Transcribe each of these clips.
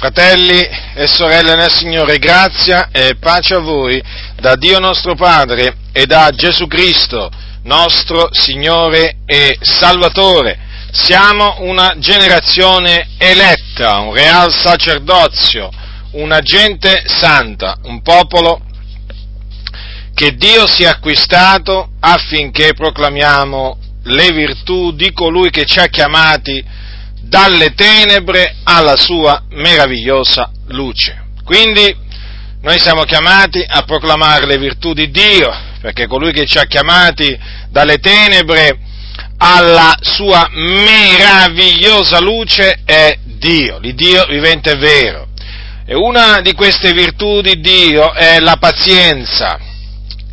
Fratelli e sorelle nel Signore, grazia e pace a voi da Dio nostro Padre e da Gesù Cristo, nostro Signore e Salvatore. Siamo una generazione eletta, un real sacerdozio, una gente santa, un popolo che Dio si è acquistato affinché proclamiamo le virtù di colui che ci ha chiamati dalle tenebre alla sua meravigliosa luce. Quindi noi siamo chiamati a proclamare le virtù di Dio, perché colui che ci ha chiamati dalle tenebre alla sua meravigliosa luce è Dio, l'Iddio vivente e vero. E una di queste virtù di Dio è la pazienza.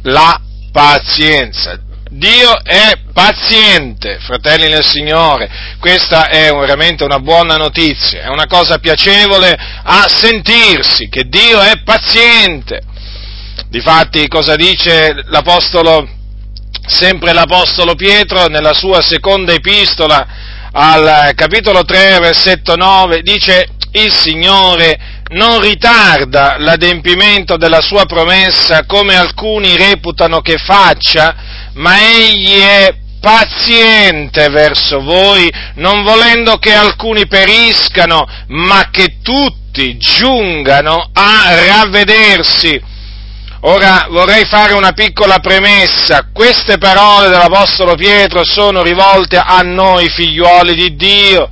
La pazienza. Dio è paziente, fratelli nel Signore, questa è veramente una buona notizia, è una cosa piacevole a sentirsi, che Dio è paziente. Difatti, cosa dice l'Apostolo Pietro nella sua seconda epistola al capitolo 3, versetto 9, dice: il Signore non ritarda l'adempimento della sua promessa, come alcuni reputano che faccia, ma egli è paziente verso voi, non volendo che alcuni periscano, ma che tutti giungano a ravvedersi. Ora vorrei fare una piccola premessa. Queste parole dell'Apostolo Pietro sono rivolte a noi figliuoli di Dio,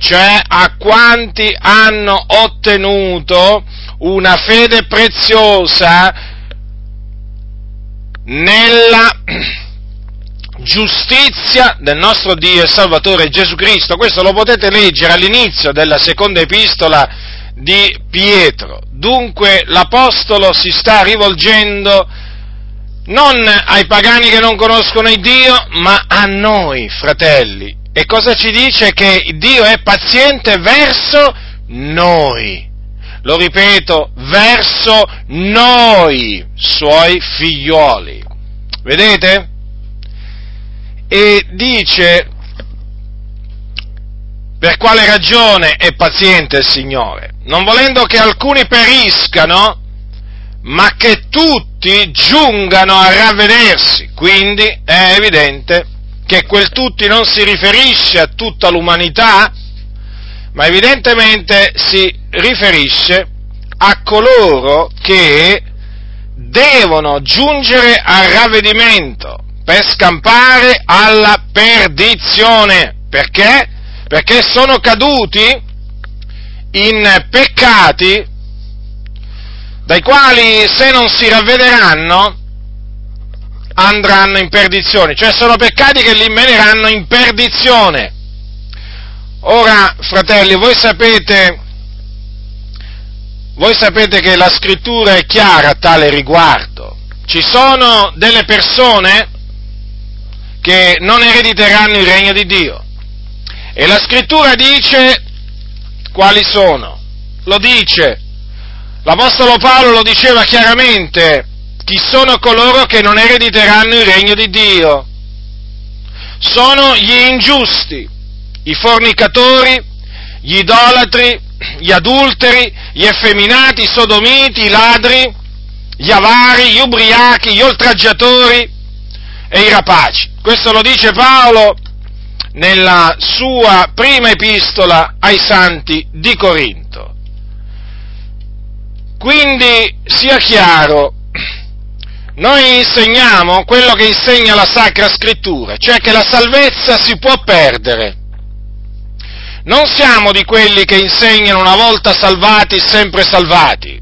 cioè a quanti hanno ottenuto una fede preziosa nella giustizia del nostro Dio e Salvatore Gesù Cristo. Questo lo potete leggere all'inizio della seconda epistola di Pietro. Dunque l'Apostolo si sta rivolgendo non ai pagani che non conoscono il Dio, ma a noi, fratelli. E cosa ci dice? Che Dio è paziente verso noi. Lo ripeto, verso noi, suoi figlioli. Vedete? E dice per quale ragione è paziente il Signore? Non volendo che alcuni periscano, ma che tutti giungano a ravvedersi. Quindi è evidente che quel tutti non si riferisce a tutta l'umanità, ma evidentemente si riferisce a coloro che devono giungere al ravvedimento per scampare alla perdizione. Perché? Perché sono caduti in peccati dai quali, se non si ravvederanno, andranno in perdizione, cioè sono peccati che li meneranno in perdizione. Ora, fratelli, voi sapete che la scrittura è chiara a tale riguardo. Ci sono delle persone che non erediteranno il regno di Dio, e la scrittura dice quali sono. Lo dice, l'Apostolo Paolo lo diceva chiaramente, chi sono coloro che non erediteranno il regno di Dio? Sono gli ingiusti, i fornicatori, gli idolatri, gli adulteri, gli effeminati, i sodomiti, i ladri, gli avari, gli ubriachi, gli oltraggiatori e i rapaci. Questo lo dice Paolo nella sua prima epistola ai santi di Corinto. Quindi sia chiaro, noi insegniamo quello che insegna la Sacra Scrittura, cioè che la salvezza si può perdere. Non siamo di quelli che insegnano una volta salvati, sempre salvati.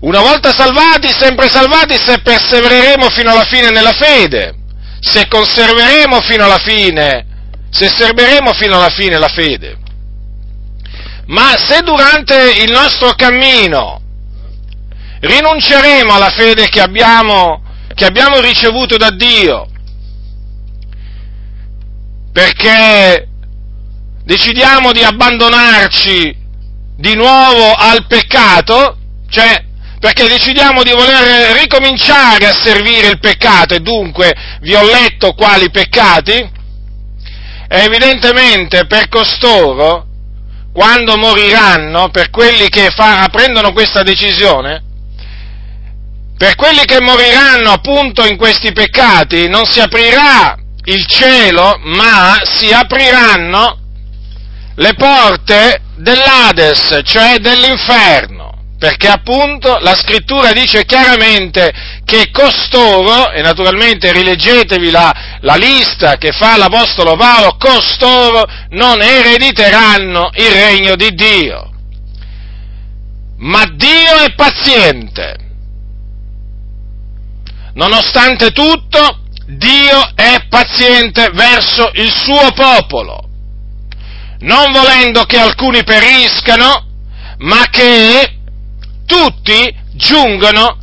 Una volta salvati, sempre salvati se persevereremo fino alla fine nella fede, se conserveremo fino alla fine, se serberemo fino alla fine la fede. Ma se durante il nostro cammino rinunceremo alla fede che abbiamo ricevuto da Dio, perché decidiamo di abbandonarci di nuovo al peccato, cioè perché decidiamo di voler ricominciare a servire il peccato, e dunque vi ho letto quali peccati, e evidentemente per costoro quando moriranno, per quelli che prendono questa decisione, per quelli che moriranno appunto in questi peccati, non si aprirà il cielo, ma si apriranno le porte dell'Ades, cioè dell'inferno, perché appunto la scrittura dice chiaramente che costoro, e naturalmente rileggetevi la lista che fa l'Apostolo Paolo, costoro non erediteranno il regno di Dio. Ma Dio è paziente. Nonostante tutto, Dio è paziente verso il suo popolo, non volendo che alcuni periscano, ma che tutti giungano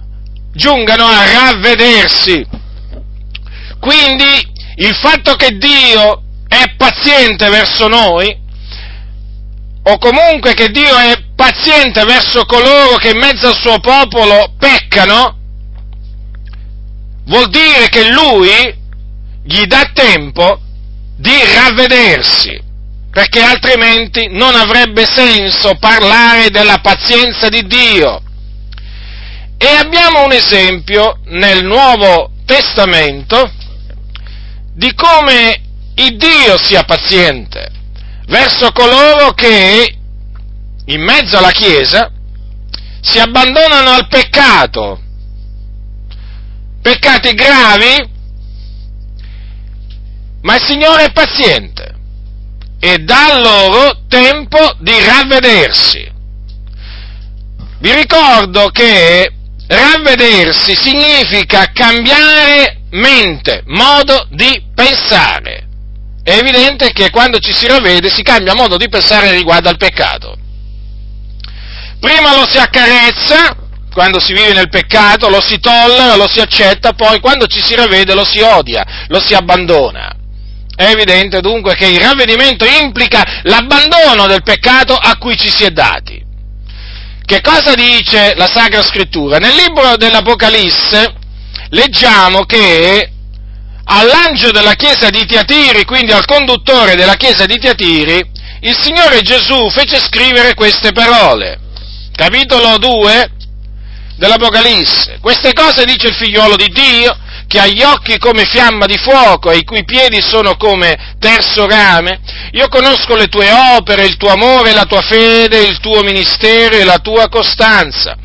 a ravvedersi. Quindi il fatto che Dio è paziente verso noi, o comunque che Dio è paziente verso coloro che in mezzo al suo popolo peccano, vuol dire che Lui gli dà tempo di ravvedersi, perché altrimenti non avrebbe senso parlare della pazienza di Dio. E abbiamo un esempio nel Nuovo Testamento di come il Dio sia paziente verso coloro che, in mezzo alla Chiesa, si abbandonano al peccato, peccati gravi, ma il Signore è paziente e dà loro tempo di ravvedersi. Vi ricordo che ravvedersi significa cambiare mente, modo di pensare. È evidente che quando ci si ravvede si cambia modo di pensare riguardo al peccato. Prima lo si accarezza, quando si vive nel peccato, lo si tollera, lo si accetta, poi quando ci si ravvede lo si odia, lo si abbandona. È evidente dunque che il ravvedimento implica l'abbandono del peccato a cui ci si è dati. Che cosa dice la Sacra Scrittura? Nel libro dell'Apocalisse leggiamo che all'angelo della chiesa di Tiatira, quindi al conduttore della chiesa di Tiatira, il Signore Gesù fece scrivere queste parole. Capitolo 2 dell'Apocalisse. Queste cose dice il figliolo di Dio, che ha gli occhi come fiamma di fuoco e i cui piedi sono come terzo rame. Io conosco le tue opere, il tuo amore, la tua fede, il tuo ministero e la tua costanza,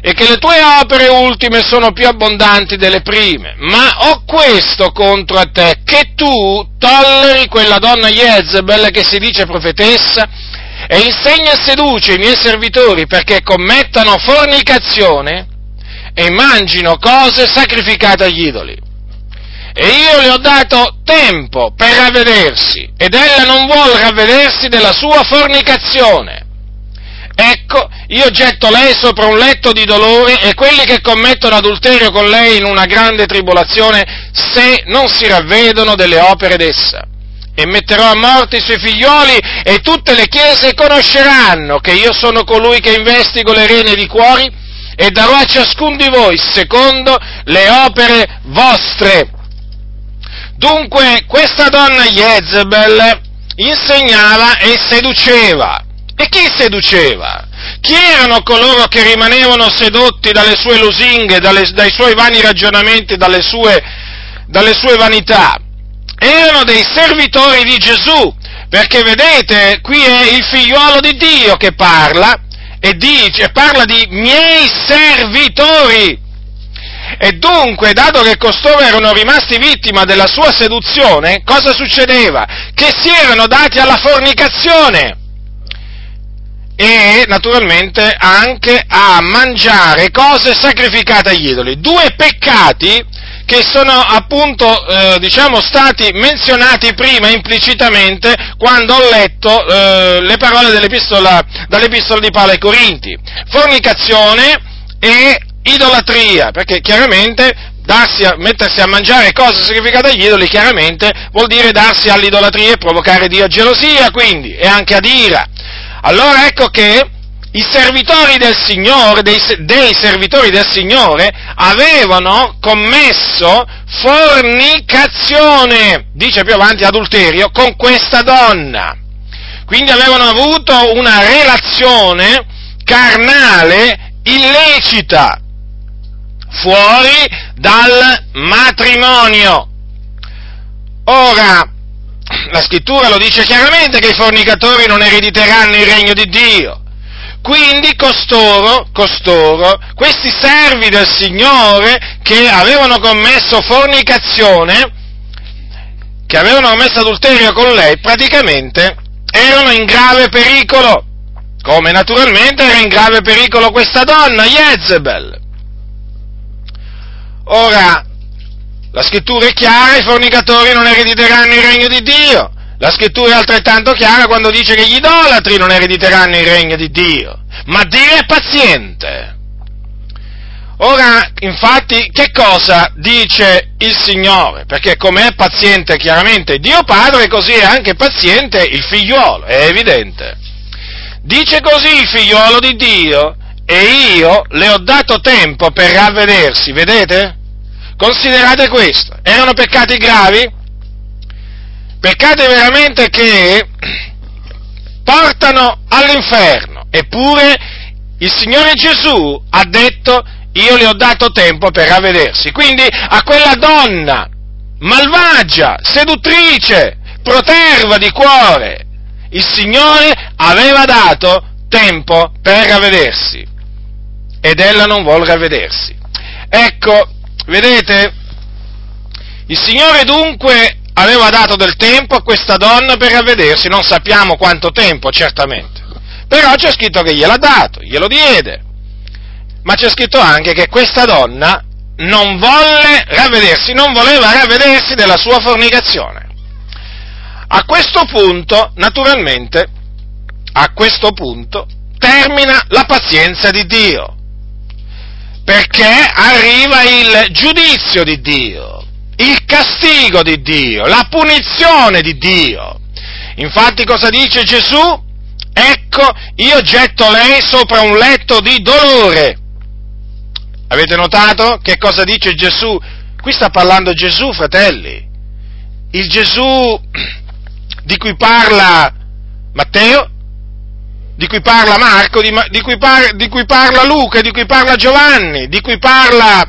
e che le tue opere ultime sono più abbondanti delle prime. Ma ho questo contro a te, che tu tolleri quella donna Jezebel, che si dice profetessa, e insegna e seduce i miei servitori perché commettano fornicazione e mangino cose sacrificate agli idoli. E io le ho dato tempo per ravvedersi, ed ella non vuol ravvedersi della sua fornicazione. Ecco, io getto lei sopra un letto di dolore, e quelli che commettono adulterio con lei in una grande tribolazione, se non si ravvedono delle opere d'essa. E metterò a morte i suoi figlioli, e tutte le chiese conosceranno che io sono colui che investigo le rene di cuori, e darò a ciascun di voi secondo le opere vostre. Dunque, questa donna Jezebel insegnava e seduceva. E chi seduceva? Chi erano coloro che rimanevano sedotti dalle sue lusinghe, dai suoi vani ragionamenti, dalle sue vanità? Erano dei servitori di Gesù, perché vedete, qui è il figliuolo di Dio che parla, e dice, parla di miei servitori, e dunque, dato che costoro erano rimasti vittima della sua seduzione, cosa succedeva? Che si erano dati alla fornicazione, e naturalmente anche a mangiare cose sacrificate agli idoli, due peccati che sono appunto, stati menzionati prima implicitamente quando ho letto le parole dall'epistola di Paolo ai Corinti, fornicazione e idolatria, perché chiaramente mettersi a mangiare cose sacrificate agli idoli chiaramente vuol dire darsi all'idolatria e provocare Dio a gelosia, quindi, e anche ad ira. Allora ecco che i servitori del Signore, dei servitori del Signore, avevano commesso fornicazione, dice più avanti adulterio, con questa donna. Quindi avevano avuto una relazione carnale illecita, fuori dal matrimonio. Ora, la scrittura lo dice chiaramente che i fornicatori non erediteranno il regno di Dio. Quindi costoro, questi servi del Signore che avevano commesso fornicazione, che avevano commesso adulterio con lei, praticamente erano in grave pericolo, come naturalmente era in grave pericolo questa donna, Jezebel. Ora, la scrittura è chiara, i fornicatori non erediteranno il regno di Dio. La scrittura è altrettanto chiara quando dice che gli idolatri non erediteranno il regno di Dio. Ma Dio è paziente. Ora, infatti, che cosa dice il Signore? Perché come è paziente chiaramente Dio Padre, così è anche paziente il figliuolo, è evidente. Dice così il figliuolo di Dio: e io le ho dato tempo per ravvedersi, vedete? Considerate questo, erano peccati gravi? Peccati veramente che portano all'inferno, eppure il Signore Gesù ha detto: io le ho dato tempo per ravvedersi. Quindi a quella donna malvagia, seduttrice, proterva di cuore, il Signore aveva dato tempo per ravvedersi, ed ella non vuol ravvedersi. Ecco, vedete, il Signore dunque aveva dato del tempo a questa donna per ravvedersi, non sappiamo quanto tempo, certamente, però c'è scritto che gliel'ha dato, glielo diede, ma c'è scritto anche che questa donna non volle ravvedersi, non voleva ravvedersi della sua fornicazione. A questo punto, naturalmente, termina la pazienza di Dio, perché arriva il giudizio di Dio, il castigo di Dio, la punizione di Dio. Infatti cosa dice Gesù? Ecco, io getto lei sopra un letto di dolore. Avete notato che cosa dice Gesù? Qui sta parlando Gesù, fratelli. Il Gesù di cui parla Matteo, di cui parla Marco, di cui parla Luca, di cui parla Giovanni, di cui parla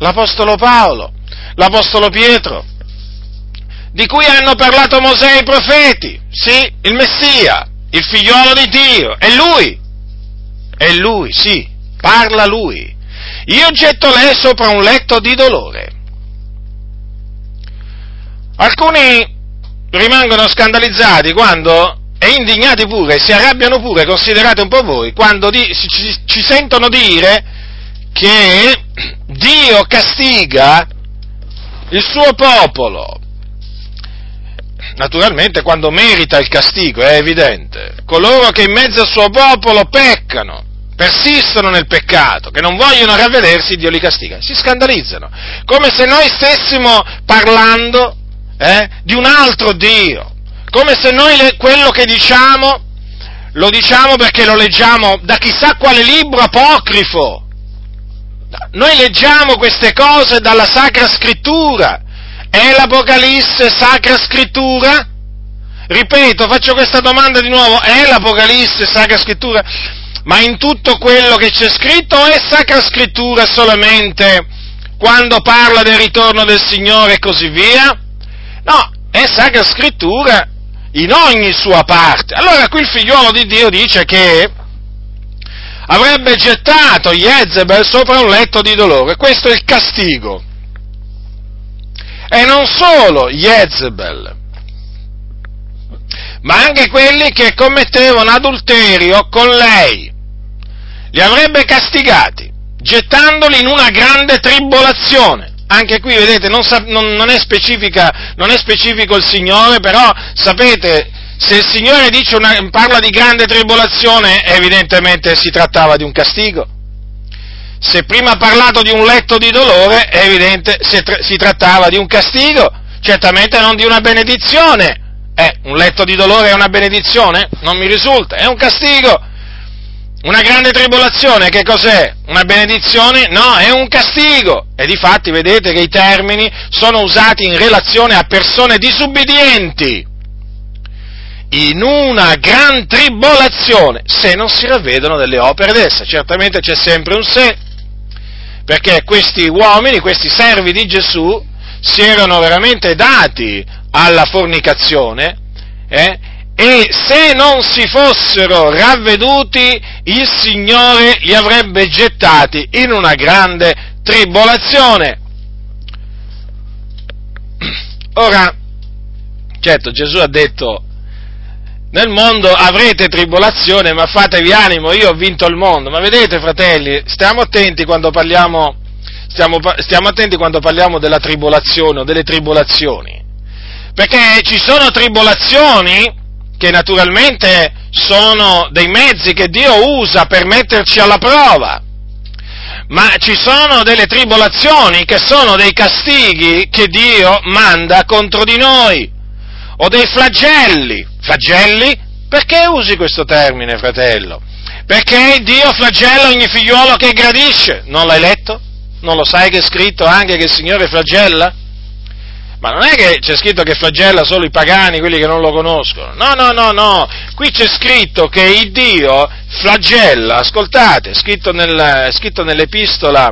l'Apostolo Paolo, l'Apostolo Pietro, di cui hanno parlato Mosè e i profeti, sì, il Messia, il figliolo di Dio, è lui, sì, parla lui. Io getto lei sopra un letto di dolore. Alcuni rimangono scandalizzati quando, e indignati pure, si arrabbiano pure, considerate un po' voi, quando ci sentono dire che Dio castiga il suo popolo. Naturalmente quando merita il castigo, è evidente. Coloro che in mezzo al suo popolo peccano, persistono nel peccato, che non vogliono ravvedersi, Dio li castiga. Si scandalizzano, come se noi stessimo parlando di un altro Dio, come se noi quello che diciamo lo diciamo perché lo leggiamo da chissà quale libro apocrifo. Noi leggiamo queste cose dalla Sacra Scrittura. È l'Apocalisse Sacra Scrittura? Ripeto, faccio questa domanda di nuovo: è l'Apocalisse Sacra Scrittura? Ma in tutto quello che c'è scritto, o è Sacra Scrittura solamente quando parla del ritorno del Signore e così via? No, è Sacra Scrittura in ogni sua parte. Allora qui il figliuolo di Dio dice che avrebbe gettato Jezebel sopra un letto di dolore. Questo è il castigo. E non solo Jezebel, ma anche quelli che commettevano adulterio con lei. Li avrebbe castigati, gettandoli in una grande tribolazione. Anche qui, vedete, non è specifico il Signore, però sapete, se il Signore dice parla di grande tribolazione, evidentemente si trattava di un castigo. Se prima ha parlato di un letto di dolore, è evidente si trattava di un castigo, certamente non di una benedizione. Un letto di dolore è una benedizione? Non mi risulta, è un castigo. Una grande tribolazione, che cos'è? Una benedizione? No, è un castigo. E difatti vedete che i termini sono usati in relazione a persone disubbidienti. in una gran tribolazione, se non si ravvedono delle opere d'essa. Certamente c'è sempre un se, perché questi uomini, questi servi di Gesù, si erano veramente dati alla fornicazione, e se non si fossero ravveduti, il Signore li avrebbe gettati in una grande tribolazione. Ora, certo, Gesù ha detto: nel mondo avrete tribolazione, ma fatevi animo, io ho vinto il mondo. Ma vedete, fratelli, stiamo attenti quando parliamo, stiamo attenti quando parliamo della tribolazione o delle tribolazioni, perché ci sono tribolazioni che naturalmente sono dei mezzi che Dio usa per metterci alla prova, ma ci sono delle tribolazioni che sono dei castighi che Dio manda contro di noi, o dei flagelli. Flagelli? Perché usi questo termine, fratello? Perché Dio flagella ogni figliuolo che gradisce. Non l'hai letto? Non lo sai che è scritto anche che il Signore flagella? Ma non è che c'è scritto che flagella solo i pagani, quelli che non lo conoscono. No, no, no, no. Qui c'è scritto che il Dio flagella. Ascoltate, è scritto nell'epistola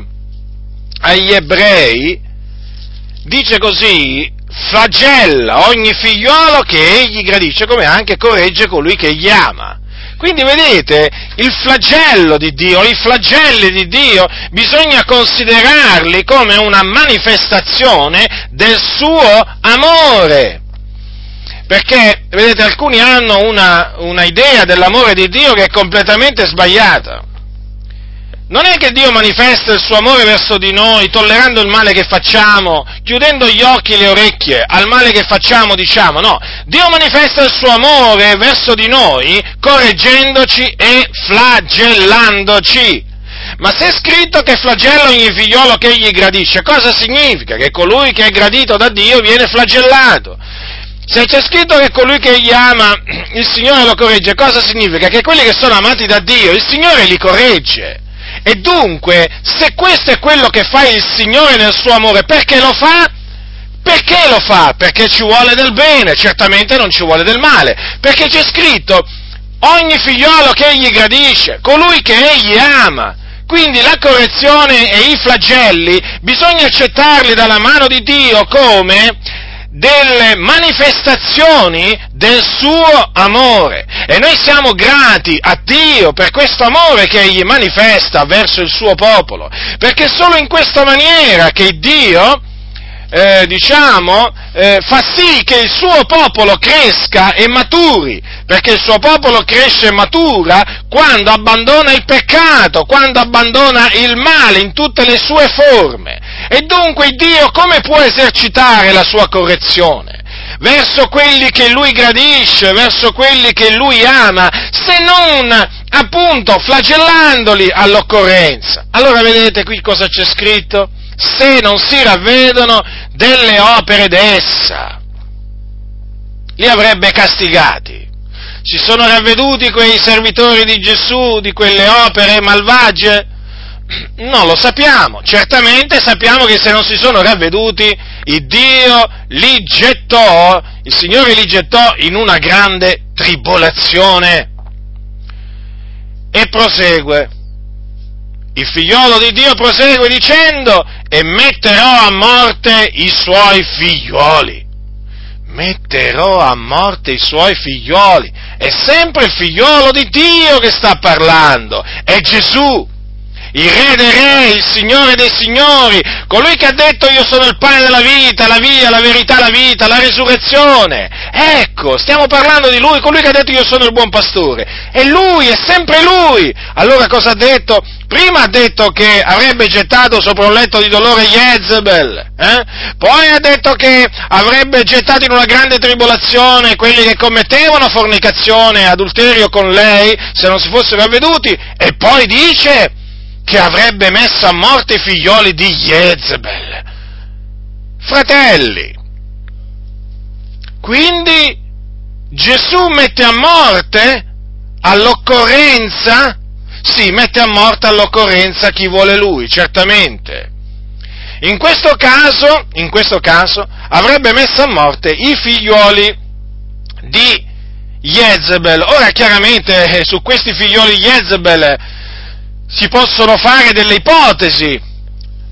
agli ebrei, dice così: flagella ogni figliolo che egli gradisce, come anche corregge colui che egli ama. Quindi vedete, il flagello di Dio, i flagelli di Dio, bisogna considerarli come una manifestazione del suo amore. Perché, vedete, alcuni hanno una idea dell'amore di Dio che è completamente sbagliata. Non è che Dio manifesta il suo amore verso di noi, tollerando il male che facciamo, chiudendo gli occhi e le orecchie al male che facciamo, diciamo, no. Dio manifesta il suo amore verso di noi, correggendoci e flagellandoci. Ma se è scritto che flagella ogni figliolo che egli gradisce, cosa significa? Che colui che è gradito da Dio viene flagellato. Se c'è scritto che colui che egli ama, il Signore lo corregge, cosa significa? Che quelli che sono amati da Dio, il Signore li corregge. E dunque, se questo è quello che fa il Signore nel suo amore, perché lo fa? Perché lo fa? Perché ci vuole del bene, certamente non ci vuole del male, perché c'è scritto ogni figliolo che egli gradisce, colui che egli ama. Quindi la correzione e i flagelli bisogna accettarli dalla mano di Dio come delle manifestazioni del suo amore, e noi siamo grati a Dio per questo amore che egli manifesta verso il suo popolo, perché solo in questa maniera che Dio fa sì che il suo popolo cresca e maturi, perché il suo popolo cresce e matura quando abbandona il peccato, quando abbandona il male in tutte le sue forme. E dunque Dio come può esercitare la sua correzione verso quelli che Lui gradisce, verso quelli che Lui ama, se non appunto flagellandoli all'occorrenza? Allora vedete qui cosa c'è scritto? Se non si ravvedono delle opere d'essa, li avrebbe castigati. Si sono ravveduti quei servitori di Gesù di quelle opere malvagie? Non lo sappiamo. Certamente sappiamo che se non si sono ravveduti, il Dio li gettò, il Signore li gettò in una grande tribolazione. E prosegue. Il figliolo di Dio prosegue dicendo: e metterò a morte i suoi figlioli. Metterò a morte i suoi figlioli. È sempre il figliolo di Dio che sta parlando, è Gesù, il Re dei Re, il Signore dei Signori, colui che ha detto: io sono il pane della vita, la via, la verità, la vita, la resurrezione. Ecco, stiamo parlando di Lui, colui che ha detto: io sono il buon pastore. È Lui, è sempre Lui. Allora cosa ha detto? Prima ha detto che avrebbe gettato sopra un letto di dolore Jezebel, poi ha detto che avrebbe gettato in una grande tribolazione quelli che commettevano fornicazione, adulterio con lei, se non si fossero avveduti, e poi dice che avrebbe messo a morte i figlioli di Jezebel. Fratelli, quindi Gesù mette a morte all'occorrenza? Sì, mette a morte all'occorrenza chi vuole Lui, certamente. In questo caso, avrebbe messo a morte i figlioli di Jezebel. Ora chiaramente su questi figlioli Jezebel si possono fare delle ipotesi,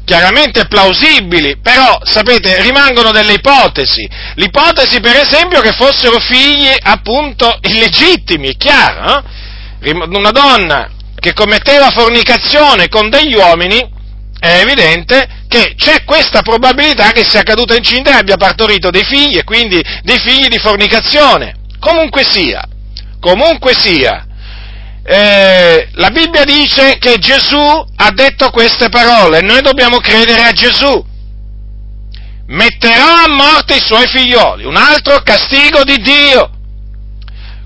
chiaramente plausibili, però sapete rimangono delle ipotesi. L'ipotesi per esempio che fossero figli appunto illegittimi, è chiaro? Una donna che commetteva fornicazione con degli uomini, è evidente che c'è questa probabilità che sia caduta incinta e abbia partorito dei figli, e quindi dei figli di fornicazione. Comunque sia, la Bibbia dice che Gesù ha detto queste parole, e noi dobbiamo credere a Gesù. Metterò a morte i suoi figlioli, un altro castigo di Dio.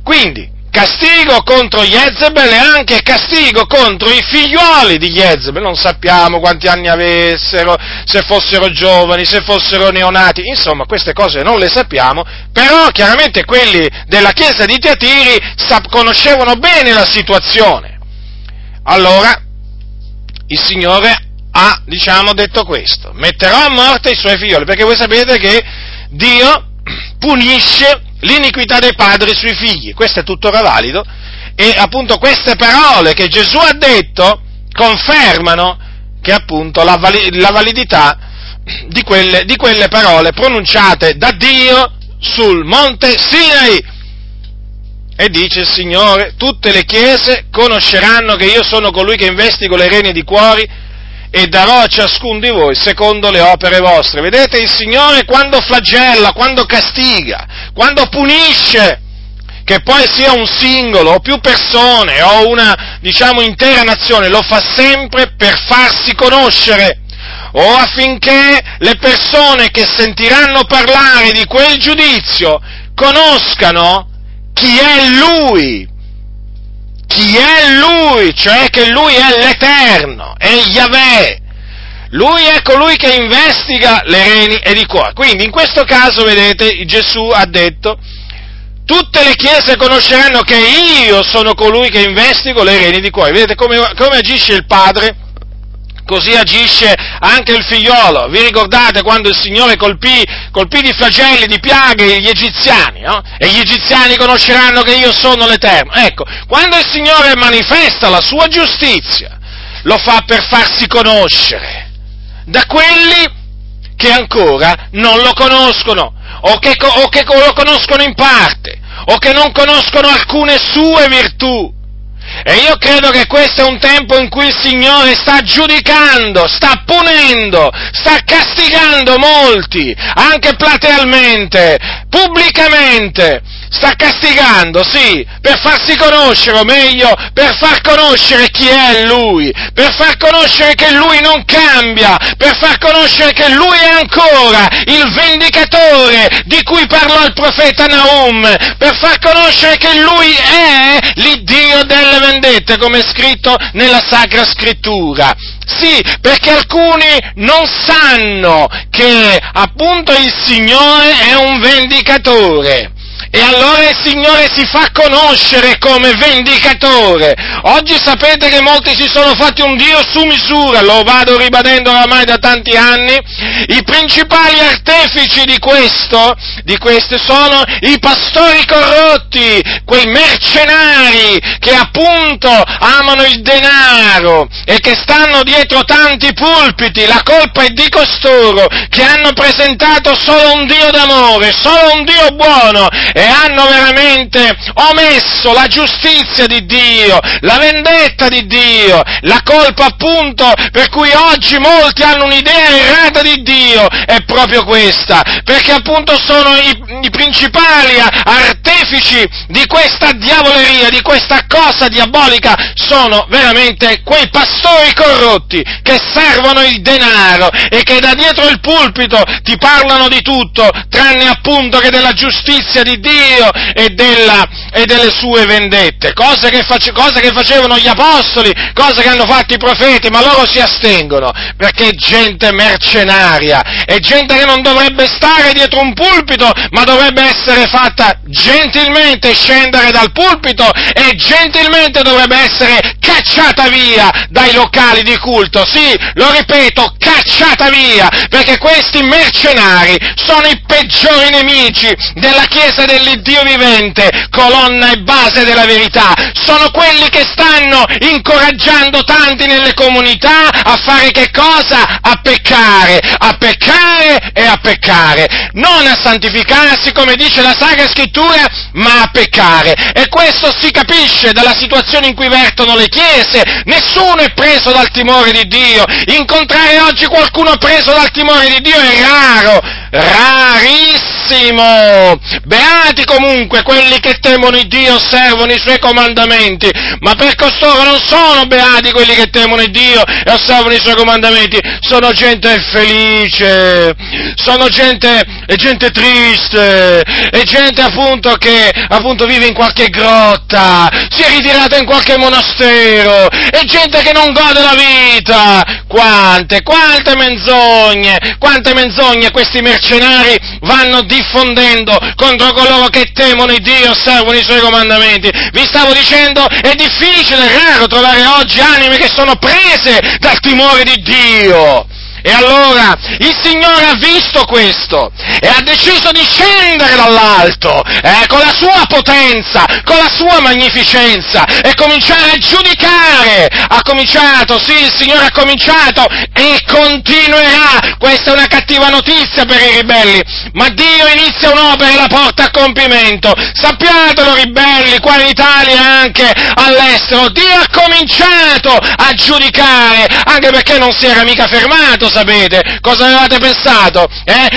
Quindi, castigo contro Jezebel e anche castigo contro i figliuoli di Jezebel. Non sappiamo quanti anni avessero, se fossero giovani, se fossero neonati, insomma queste cose non le sappiamo, però chiaramente quelli della chiesa di Tiatira conoscevano bene la situazione. Allora il Signore ha, detto questo: metterò a morte i suoi figlioli, perché voi sapete che Dio punisce l'iniquità dei padri sui figli. Questo è tuttora valido, e appunto queste parole che Gesù ha detto confermano che appunto la validità di quelle parole pronunciate da Dio sul monte Sinai. E dice il Signore: tutte le chiese conosceranno che io sono colui che investigo le reni di cuori e darò a ciascuno di voi secondo le opere vostre. Vedete, il Signore quando flagella, quando castiga, quando punisce, che poi sia un singolo o più persone o una, intera nazione, lo fa sempre per farsi conoscere, o affinché le persone che sentiranno parlare di quel giudizio conoscano chi è Lui. Chi è Lui? Cioè che Lui è l'Eterno, è Yahweh. Lui è colui che investiga le reni ed i cuori. Quindi in questo caso, vedete, Gesù ha detto: tutte le chiese conosceranno che io sono colui che investigo le reni di cuori. Vedete come agisce il Padre? Così agisce anche il figliolo. Vi ricordate quando il Signore colpì di flagelli, di piaghe gli egiziani, no? E gli egiziani conosceranno che io sono l'Eterno. Ecco, quando il Signore manifesta la sua giustizia, lo fa per farsi conoscere da quelli che ancora non lo conoscono, o che lo conoscono in parte, o che non conoscono alcune sue virtù. E io credo che questo è un tempo in cui il Signore sta giudicando, sta punendo, sta castigando molti, anche platealmente, pubblicamente, sta castigando, sì, per farsi conoscere, o meglio, per far conoscere chi è Lui, per far conoscere che Lui non cambia, per far conoscere che Lui è ancora il vendicatore di cui parlò il profeta Nahum, per far conoscere che Lui è l'Iddio delle vendette, come è scritto nella Sacra Scrittura. Sì, perché alcuni non sanno che appunto il Signore è un vendicatore. E allora il Signore si fa conoscere come vendicatore. Oggi sapete che molti si sono fatti un Dio su misura, lo vado ribadendo oramai da tanti anni. I principali artefici di questo sono i pastori corrotti, quei mercenari che appunto amano il denaro e che stanno dietro tanti pulpiti. La colpa è di costoro, che hanno presentato solo un Dio d'amore, solo un Dio buono, e hanno veramente omesso la giustizia di Dio, la vendetta di Dio. La colpa appunto per cui oggi molti hanno un'idea errata di Dio è proprio questa, perché appunto sono i principali artefici di questa diavoleria, di questa cosa diabolica, sono veramente quei pastori corrotti che servono il denaro e che da dietro il pulpito ti parlano di tutto, tranne appunto che della giustizia di Dio e delle sue vendette, cose che facevano gli apostoli, cose che hanno fatto i profeti, ma loro si astengono, perché è gente mercenaria, è gente che non dovrebbe stare dietro un pulpito, ma dovrebbe essere fatta gentilmente scendere dal pulpito e gentilmente dovrebbe essere cacciata via dai locali di culto. Sì, lo ripeto, cacciata via, perché questi mercenari sono i peggiori nemici della Chiesa dei dell'Iddio vivente, colonna e base della verità, sono quelli che stanno incoraggiando tanti nelle comunità a fare che cosa? A peccare, non a santificarsi come dice la Sacra Scrittura, ma a peccare, e questo si capisce dalla situazione in cui vertono le chiese. Nessuno è preso dal timore di Dio. Incontrare oggi qualcuno preso dal timore di Dio è raro, rarissimo. Beati comunque quelli che temono Dio, osservano i suoi comandamenti. Ma per costoro non sono beati quelli che temono Dio e osservano i suoi comandamenti, sono gente felice, sono gente triste, e gente appunto che appunto vive in qualche grotta, si è ritirata in qualche monastero, e gente che non gode la vita. Quante menzogne questi mercenari vanno diffondendo contro coloro che temono Dio, osservano i suoi comandamenti. Vi stavo dicendo, è difficile, è raro trovare oggi anime che sono prese dal timore di Dio. E allora il Signore ha visto questo e ha deciso di scendere dall'alto con la sua potenza, con la sua magnificenza, e cominciare a giudicare. Ha cominciato, sì, il Signore ha cominciato e continuerà. Questa è una cattiva notizia per i ribelli, ma Dio inizia un'opera e la porta a compimento. Sappiatelo, ribelli, qua in Italia e anche all'estero, Dio ha cominciato a giudicare, anche perché non si era mica fermato. Sapete cosa avevate pensato?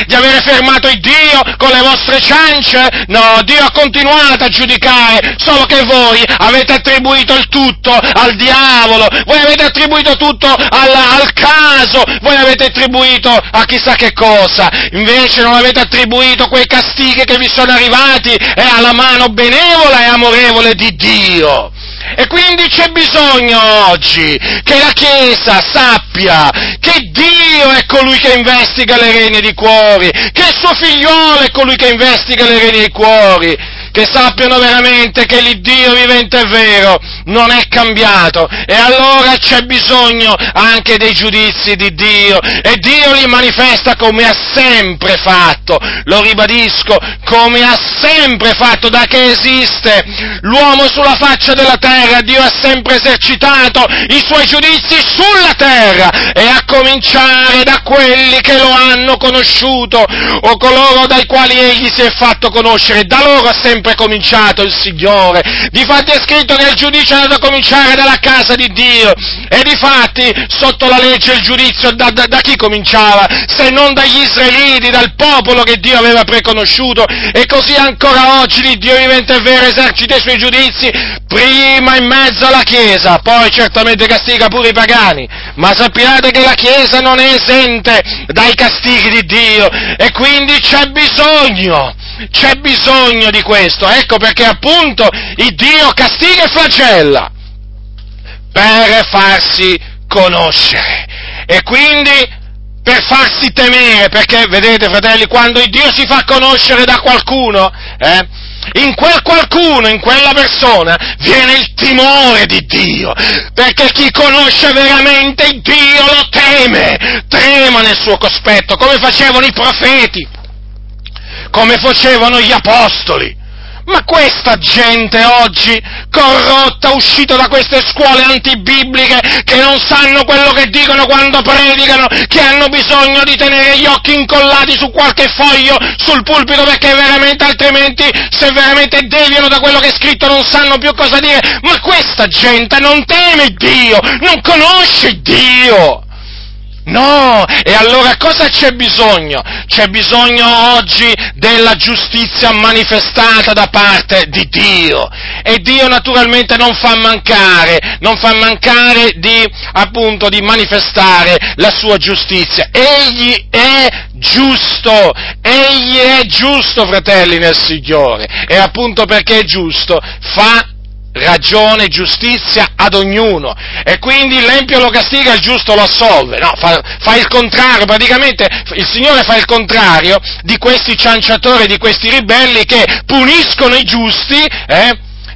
Di avere fermato il Dio con le vostre ciance? No, Dio ha continuato a giudicare, solo che voi avete attribuito il tutto al diavolo, voi avete attribuito tutto al caso, voi avete attribuito a chissà che cosa. Invece non avete attribuito quei castighi che vi sono arrivati alla mano benevola e amorevole di Dio. E quindi c'è bisogno oggi che la Chiesa sappia che Dio è colui che investiga le reni di cuori, che il suo figliolo è colui che investiga le reni di cuori, che sappiano veramente che l'Iddio vivente è vero, non è cambiato, e allora c'è bisogno anche dei giudizi di Dio, e Dio li manifesta come ha sempre fatto, lo ribadisco, come ha sempre fatto, da che esiste l'uomo sulla faccia della terra, Dio ha sempre esercitato i suoi giudizi sulla terra, e a cominciare da quelli che lo hanno conosciuto, o coloro dai quali egli si è fatto conoscere, da loro ha sempre cominciato il Signore. Difatti è scritto che il giudizio è da cominciare dalla casa di Dio, e difatti sotto la legge il giudizio da chi cominciava, se non dagli israeliti, dal popolo che Dio aveva preconosciuto, e così ancora oggi l'Iddio vivente e vero esercita i suoi giudizi prima in mezzo alla Chiesa, poi certamente castiga pure i pagani, ma sappiate che la Chiesa non è esente dai castighi di Dio, e quindi c'è bisogno di questo. Ecco perché appunto il Dio castiga e flagella, per farsi conoscere e quindi per farsi temere, perché vedete fratelli, quando il Dio si fa conoscere da qualcuno, in quel qualcuno, in quella persona, viene il timore di Dio, perché chi conosce veramente Dio lo teme, trema nel suo cospetto, come facevano i profeti, come facevano gli apostoli. Ma questa gente oggi, corrotta, uscita da queste scuole antibibliche, che non sanno quello che dicono quando predicano, che hanno bisogno di tenere gli occhi incollati su qualche foglio sul pulpito, perché veramente altrimenti, se veramente deviano da quello che è scritto, non sanno più cosa dire. Ma questa gente non teme Dio, non conosce Dio. No, e allora cosa c'è bisogno? C'è bisogno oggi della giustizia manifestata da parte di Dio, e Dio naturalmente non fa mancare di, appunto, di manifestare la sua giustizia. Egli è giusto, fratelli nel Signore, e appunto perché è giusto fa ragione, giustizia ad ognuno, e quindi l'empio lo castiga, il giusto lo assolve. No, fa il contrario, praticamente il Signore fa il contrario di questi cianciatori, di questi ribelli che puniscono i giusti,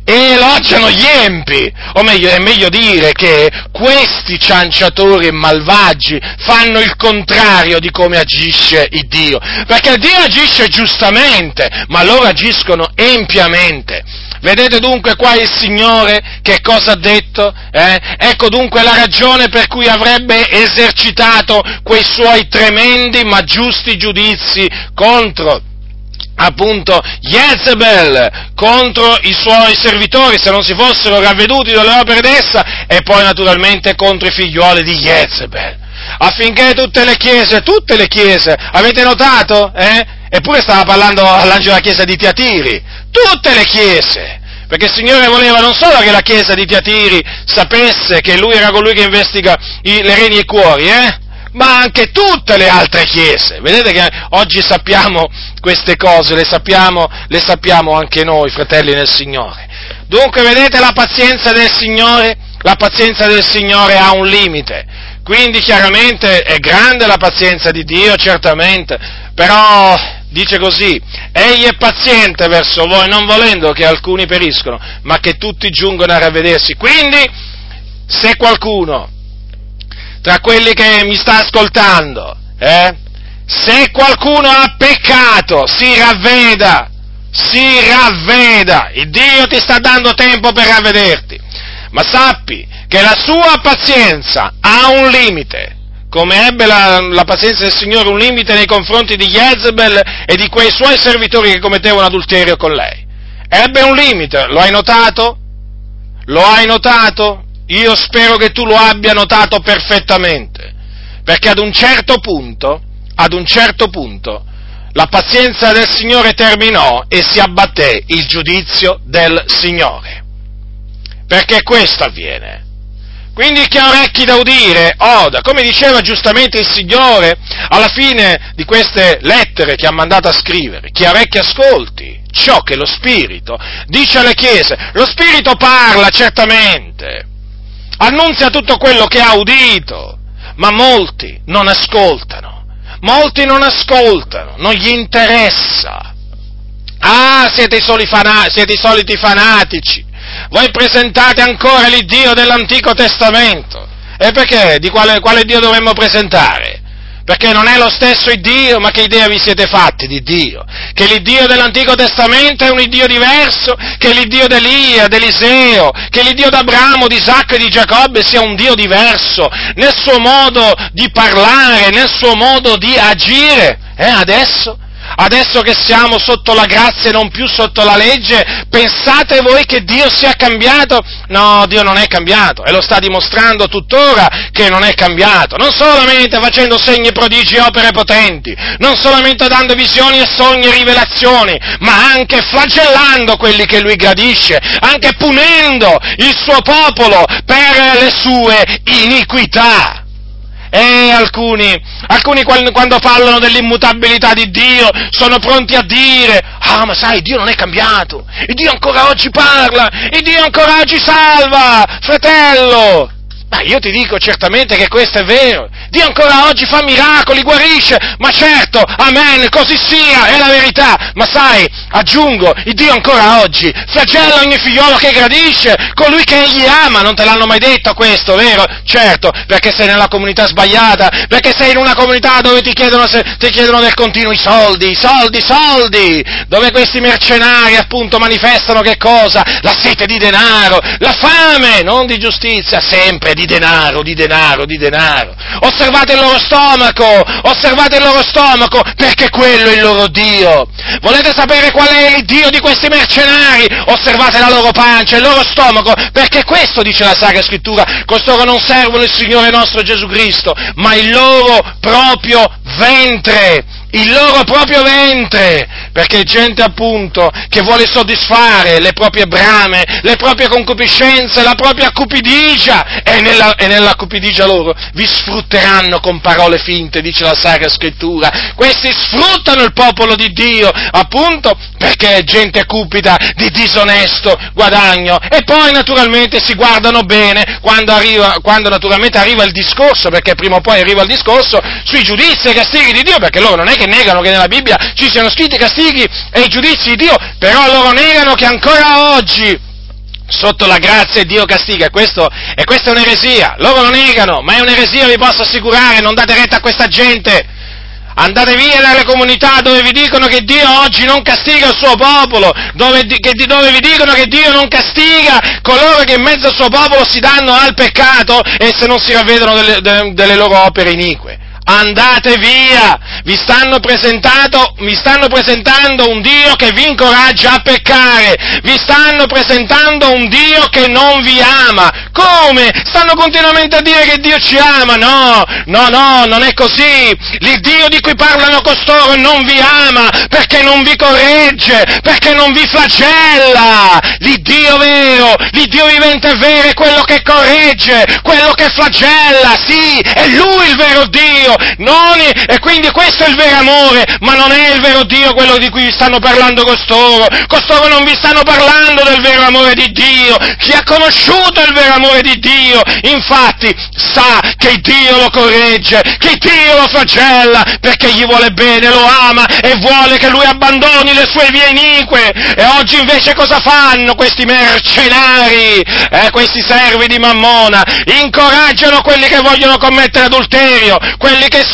e elogiano gli empi, o meglio, è meglio dire che questi cianciatori malvagi fanno il contrario di come agisce il Dio, perché Dio agisce giustamente, ma loro agiscono empiamente. Vedete dunque qua il Signore che cosa ha detto? Ecco dunque la ragione per cui avrebbe esercitato quei suoi tremendi ma giusti giudizi contro appunto Jezebel, contro i suoi servitori se non si fossero ravveduti dalle opere d'essa, e poi naturalmente contro i figlioli di Jezebel, affinché tutte le chiese, avete notato? Eppure stava parlando all'angelo della chiesa di Tiatiri, tutte le chiese, perché il Signore voleva non solo che la chiesa di Tiatiri sapesse che Lui era colui che investiga le reni e i cuori, ma anche tutte le altre chiese. Vedete che oggi sappiamo queste cose, le sappiamo anche noi, fratelli nel Signore. Dunque vedete la pazienza del Signore ha un limite. Quindi chiaramente è grande la pazienza di Dio, certamente, però dice così: egli è paziente verso voi, non volendo che alcuni periscono, ma che tutti giungano a ravvedersi. Quindi, se qualcuno tra quelli che mi sta ascoltando, se qualcuno ha peccato, si ravveda, il Dio ti sta dando tempo per ravvederti, ma sappi che la sua pazienza ha un limite, come ebbe la pazienza del Signore un limite nei confronti di Jezebel e di quei suoi servitori che commettevano adulterio con lei. Ebbe un limite, lo hai notato? Io spero che tu lo abbia notato perfettamente, perché ad un certo punto, la pazienza del Signore terminò e si abbatté il giudizio del Signore, perché questo avviene. Quindi chi ha orecchi da udire, oda. Come diceva giustamente il Signore alla fine di queste lettere che ha mandato a scrivere: chi ha orecchi ascolti ciò che lo Spirito dice alle chiese. Lo Spirito parla, certamente, annunzia tutto quello che ha udito, ma molti non ascoltano, non gli interessa. Siete i soliti fanatici. Voi presentate ancora l'Iddio dell'Antico Testamento. E perché? Di quale Dio dovremmo presentare? Perché non è lo stesso Iddio, ma che idea vi siete fatti di Dio? Che l'Iddio dell'Antico Testamento è un Iddio diverso, che l'Iddio d'Elia, d'Eliseo, che l'Iddio d'Abramo, di Isacco e di Giacobbe sia un Dio diverso nel suo modo di parlare, nel suo modo di agire. Adesso che siamo sotto la grazia e non più sotto la legge, pensate voi che Dio sia cambiato? No, Dio non è cambiato, e lo sta dimostrando tuttora che non è cambiato, non solamente facendo segni, prodigi e opere potenti, non solamente dando visioni e sogni e rivelazioni, ma anche flagellando quelli che Lui gradisce, anche punendo il suo popolo per le sue iniquità. E alcuni quando parlano dell'immutabilità di Dio sono pronti a dire: ah, ma sai, Dio non è cambiato, il Dio ancora oggi parla, il Dio ancora oggi salva, fratello. Ma io ti dico certamente che questo è vero, Dio ancora oggi fa miracoli, guarisce, ma certo, amen, così sia, è la verità. Ma sai, aggiungo, il Dio ancora oggi flagella ogni figliolo che gradisce, colui che egli ama. Non te l'hanno mai detto questo, vero? Certo, perché sei nella comunità sbagliata, perché sei in una comunità dove ti chiedono del continuo i soldi, dove questi mercenari appunto manifestano che cosa? La sete di denaro, la fame, non di giustizia, sempre di denaro. Osservate il loro stomaco, perché quello è il loro Dio. Volete sapere qual è il Dio di questi mercenari? Osservate la loro pancia, il loro stomaco, perché questo dice la Sacra Scrittura: costoro non servono il Signore nostro Gesù Cristo, ma il loro proprio ventre, perché gente appunto che vuole soddisfare le proprie brame, le proprie concupiscenze, la propria cupidigia, e nella cupidigia loro vi sfrutteranno con parole finte, dice la Sacra Scrittura. Questi sfruttano il popolo di Dio, appunto, perché è gente cupida di disonesto guadagno, e poi naturalmente si guardano bene quando naturalmente arriva il discorso, perché prima o poi arriva il discorso sui giudizi e castighi di Dio, perché loro non è che negano che nella Bibbia ci siano scritti i castighi e i giudizi di Dio, però loro negano che ancora oggi Sotto la grazia Dio castiga, e questa è un'eresia, loro lo negano, ma è un'eresia, vi posso assicurare, non date retta a questa gente, andate via dalle comunità dove vi dicono che Dio oggi non castiga il suo popolo, dove vi dicono che Dio non castiga coloro che in mezzo al suo popolo si danno al peccato e se non si ravvedono delle loro opere inique. Andate via, vi stanno presentando un Dio che vi incoraggia a peccare, vi stanno presentando un Dio che non vi ama. Come? Stanno continuamente a dire che Dio ci ama, no, non è così. Il Dio di cui parlano costoro non vi ama, perché non vi corregge, perché non vi flagella. L'Iddio vero, l'Iddio vivente e vero è quello che corregge, quello che flagella, sì, è Lui il vero Dio. E quindi questo è il vero amore, ma non è il vero Dio quello di cui vi stanno parlando costoro. Costoro non vi stanno parlando del vero amore di Dio. Chi ha conosciuto il vero amore di Dio, infatti, sa che Dio lo corregge, che Dio lo flagella, perché gli vuole bene, lo ama e vuole che lui abbandoni le sue vie inique. E oggi invece cosa fanno questi mercenari, questi servi di Mammona? Incoraggiano quelli che vogliono commettere adulterio, quelli che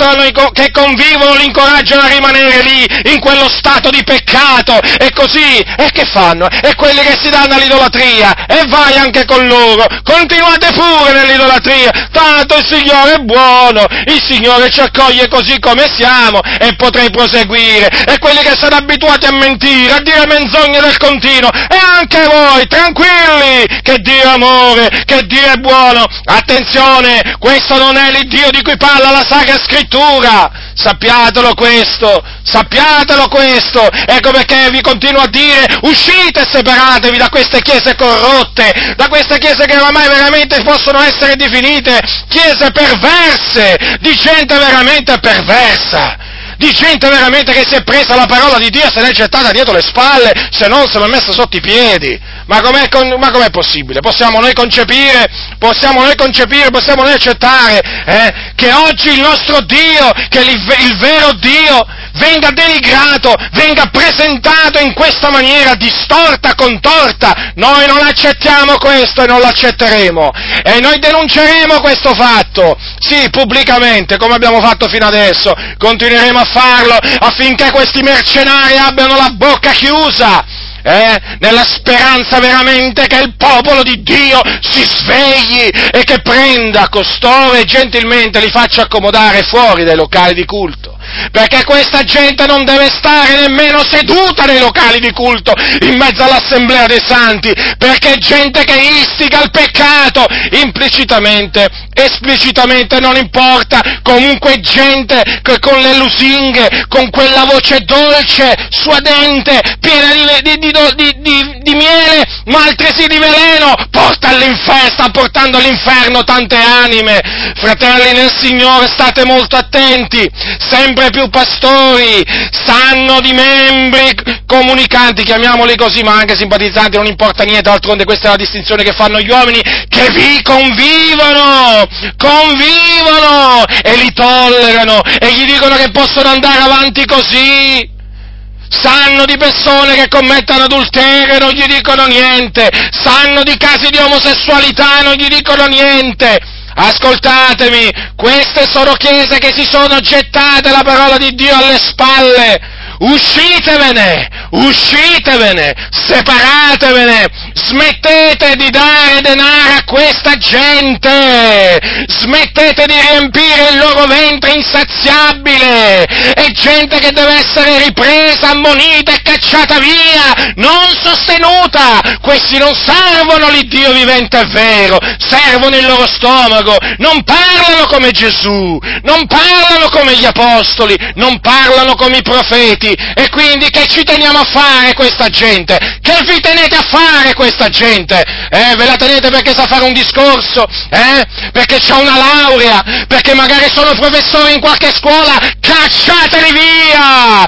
convivono li incoraggiano a rimanere lì, in quello stato di peccato, e così, e che fanno? E quelli che si danno all'idolatria, e vai anche con loro, continuate pure nell'idolatria, tanto il Signore è buono, il Signore ci accoglie così come siamo, e potrei proseguire. E quelli che sono abituati a mentire, a dire menzogne del continuo, e anche voi, tranquilli, che Dio è amore, che Dio è buono. Attenzione, questo non è l'Iddio di cui parla la Sacra Scrittura, sappiatelo questo, ecco perché vi continuo a dire, uscite e separatevi da queste chiese corrotte, da queste chiese che oramai veramente possono essere definite chiese perverse, di gente veramente perversa, di gente veramente che si è presa la parola di Dio e se l'è gettata dietro le spalle, se non se l'è messa sotto i piedi. Ma com'è possibile? Possiamo noi accettare che oggi il nostro Dio, che il vero Dio, venga denigrato, venga presentato in questa maniera distorta, contorta? Noi non accettiamo questo e non lo accetteremo. E noi denunceremo questo fatto, sì, pubblicamente, come abbiamo fatto fino adesso. Continueremo a farlo affinché questi mercenari abbiano la bocca chiusa, nella speranza veramente che il popolo di Dio si svegli e che prenda costoro e gentilmente li faccia accomodare fuori dai locali di culto, perché questa gente non deve stare nemmeno seduta nei locali di culto in mezzo all'assemblea dei santi, perché è gente che istiga al peccato implicitamente, esplicitamente, non importa, comunque gente che con le lusinghe, con quella voce dolce, suadente, piena di miele, ma altresì di veleno, sta portando all'inferno tante anime. Fratelli nel Signore, state molto attenti, sempre più pastori sanno di membri comunicanti, chiamiamoli così, ma anche simpatizzanti, non importa niente, d'altronde questa è la distinzione che fanno gli uomini, che vi convivono e li tollerano e gli dicono che possono andare avanti così. Sanno di persone che commettono adulterio e non gli dicono niente, sanno di casi di omosessualità e non gli dicono niente. Ascoltatemi, queste sono chiese che si sono gettate la parola di Dio alle spalle. Uscitevene, separatevene, smettete di dare denaro a questa gente, smettete di riempire il loro ventre insaziabile, è gente che deve essere ripresa, ammonita e cacciata via, non sostenuta. Questi non servono l'Iddio vivente e vero, servono il loro stomaco, non parlano come Gesù, non parlano come gli apostoli, non parlano come i profeti. E quindi che ci teniamo a fare questa gente? Che vi tenete a fare questa gente? Ve la tenete perché sa fare un discorso? Perché c'ha una laurea? Perché magari sono professori in qualche scuola? Cacciateli via!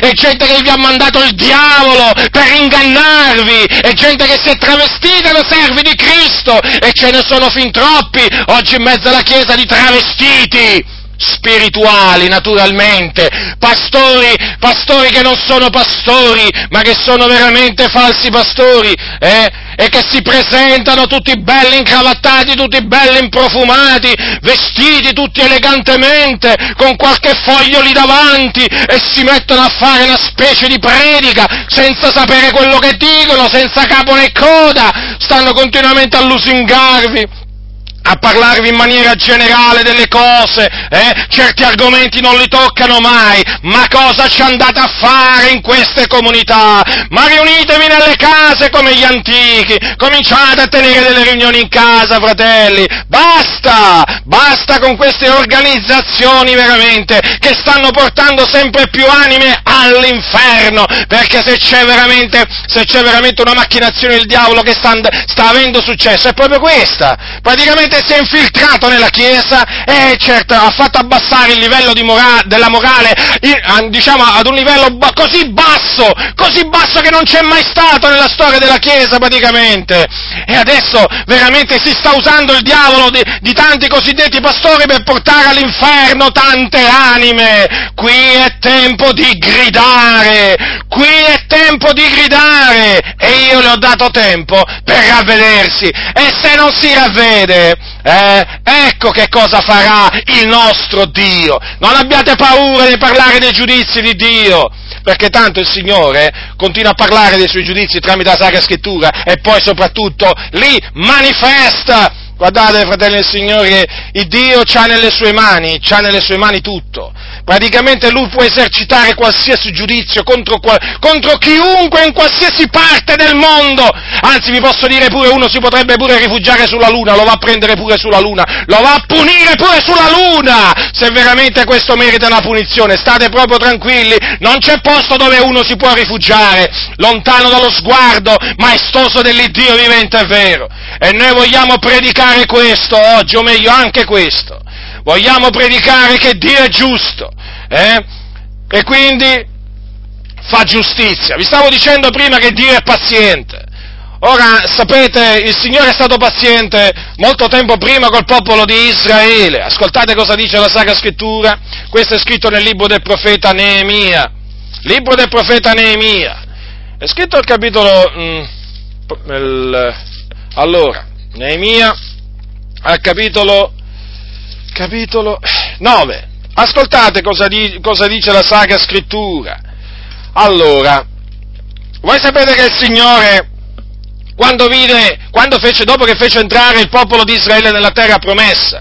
È gente che vi ha mandato il diavolo per ingannarvi, è gente che si è travestita da servi di Cristo, e ce ne sono fin troppi oggi in mezzo alla Chiesa di travestiti. spirituali, naturalmente, pastori che non sono pastori, ma che sono veramente falsi pastori, e che si presentano tutti belli incravattati, tutti belli improfumati, vestiti tutti elegantemente, con qualche foglio lì davanti, e si mettono a fare una specie di predica, senza sapere quello che dicono, senza capo né coda, stanno continuamente a lusingarvi, a parlarvi in maniera generale delle cose, certi argomenti non li toccano mai, ma cosa ci andate a fare in queste comunità? Ma riunitevi nelle case come gli antichi, cominciate a tenere delle riunioni in casa, fratelli, basta con queste organizzazioni veramente, che stanno portando sempre più anime all'inferno, perché se c'è veramente una macchinazione del diavolo che sta avendo successo, è proprio questa, praticamente si è infiltrato nella Chiesa e certo ha fatto abbassare il livello della morale, diciamo, ad un livello così basso che non c'è mai stato nella storia della Chiesa praticamente, e adesso veramente si sta usando il diavolo di tanti cosiddetti pastori per portare all'inferno tante anime. Qui è tempo di gridare e io le ho dato tempo per ravvedersi, e se non si ravvede, ecco che cosa farà il nostro Dio. Non abbiate paura di parlare dei giudizi di Dio, perché tanto il Signore continua a parlare dei suoi giudizi tramite la Sacra Scrittura e poi soprattutto li manifesta. Guardate, fratelli del Signore, il Dio c'ha nelle sue mani tutto. Praticamente lui può esercitare qualsiasi giudizio contro chiunque in qualsiasi parte del mondo. Anzi, vi posso dire pure, uno si potrebbe pure rifugiare sulla Luna, lo va a prendere pure sulla Luna, lo va a punire pure sulla Luna, se veramente questo merita una punizione. State proprio tranquilli, non c'è posto dove uno si può rifugiare, lontano dallo sguardo maestoso dell'Iddio vivente e vero. E noi vogliamo predicare questo oggi, o meglio anche questo. Vogliamo predicare che Dio è giusto, e quindi fa giustizia. Vi stavo dicendo prima che Dio è paziente. Ora, sapete, il Signore è stato paziente molto tempo prima col popolo di Israele. Ascoltate cosa dice la Sacra Scrittura. Questo è scritto nel libro del profeta Neemia. Libro del profeta Neemia. È scritto al capitolo... Neemia al capitolo 9. Ascoltate cosa dice la Sacra Scrittura. Allora, voi sapete che il Signore, dopo che fece entrare il popolo di Israele nella terra promessa,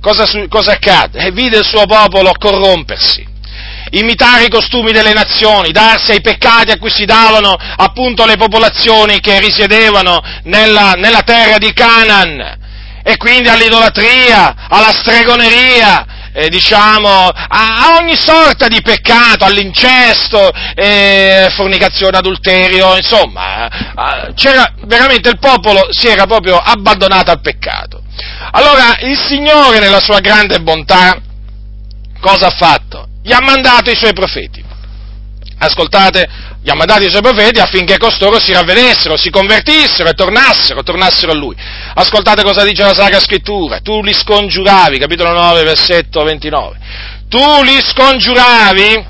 cosa accadde? Vide il suo popolo corrompersi, imitare i costumi delle nazioni, darsi ai peccati a cui si davano appunto le popolazioni che risiedevano nella terra di Canaan, e quindi all'idolatria, alla stregoneria, a ogni sorta di peccato, all'incesto, fornicazione, adulterio, insomma, c'era veramente, il popolo si era proprio abbandonato al peccato. Allora il Signore, nella sua grande bontà, cosa ha fatto? Gli ha mandato i suoi profeti. Ascoltate, gli ha mandato i suoi profeti affinché costoro si ravvedessero, si convertissero e tornassero a lui. Ascoltate cosa dice la Sacra Scrittura. Tu li scongiuravi, capitolo 9, versetto 29. Tu li scongiuravi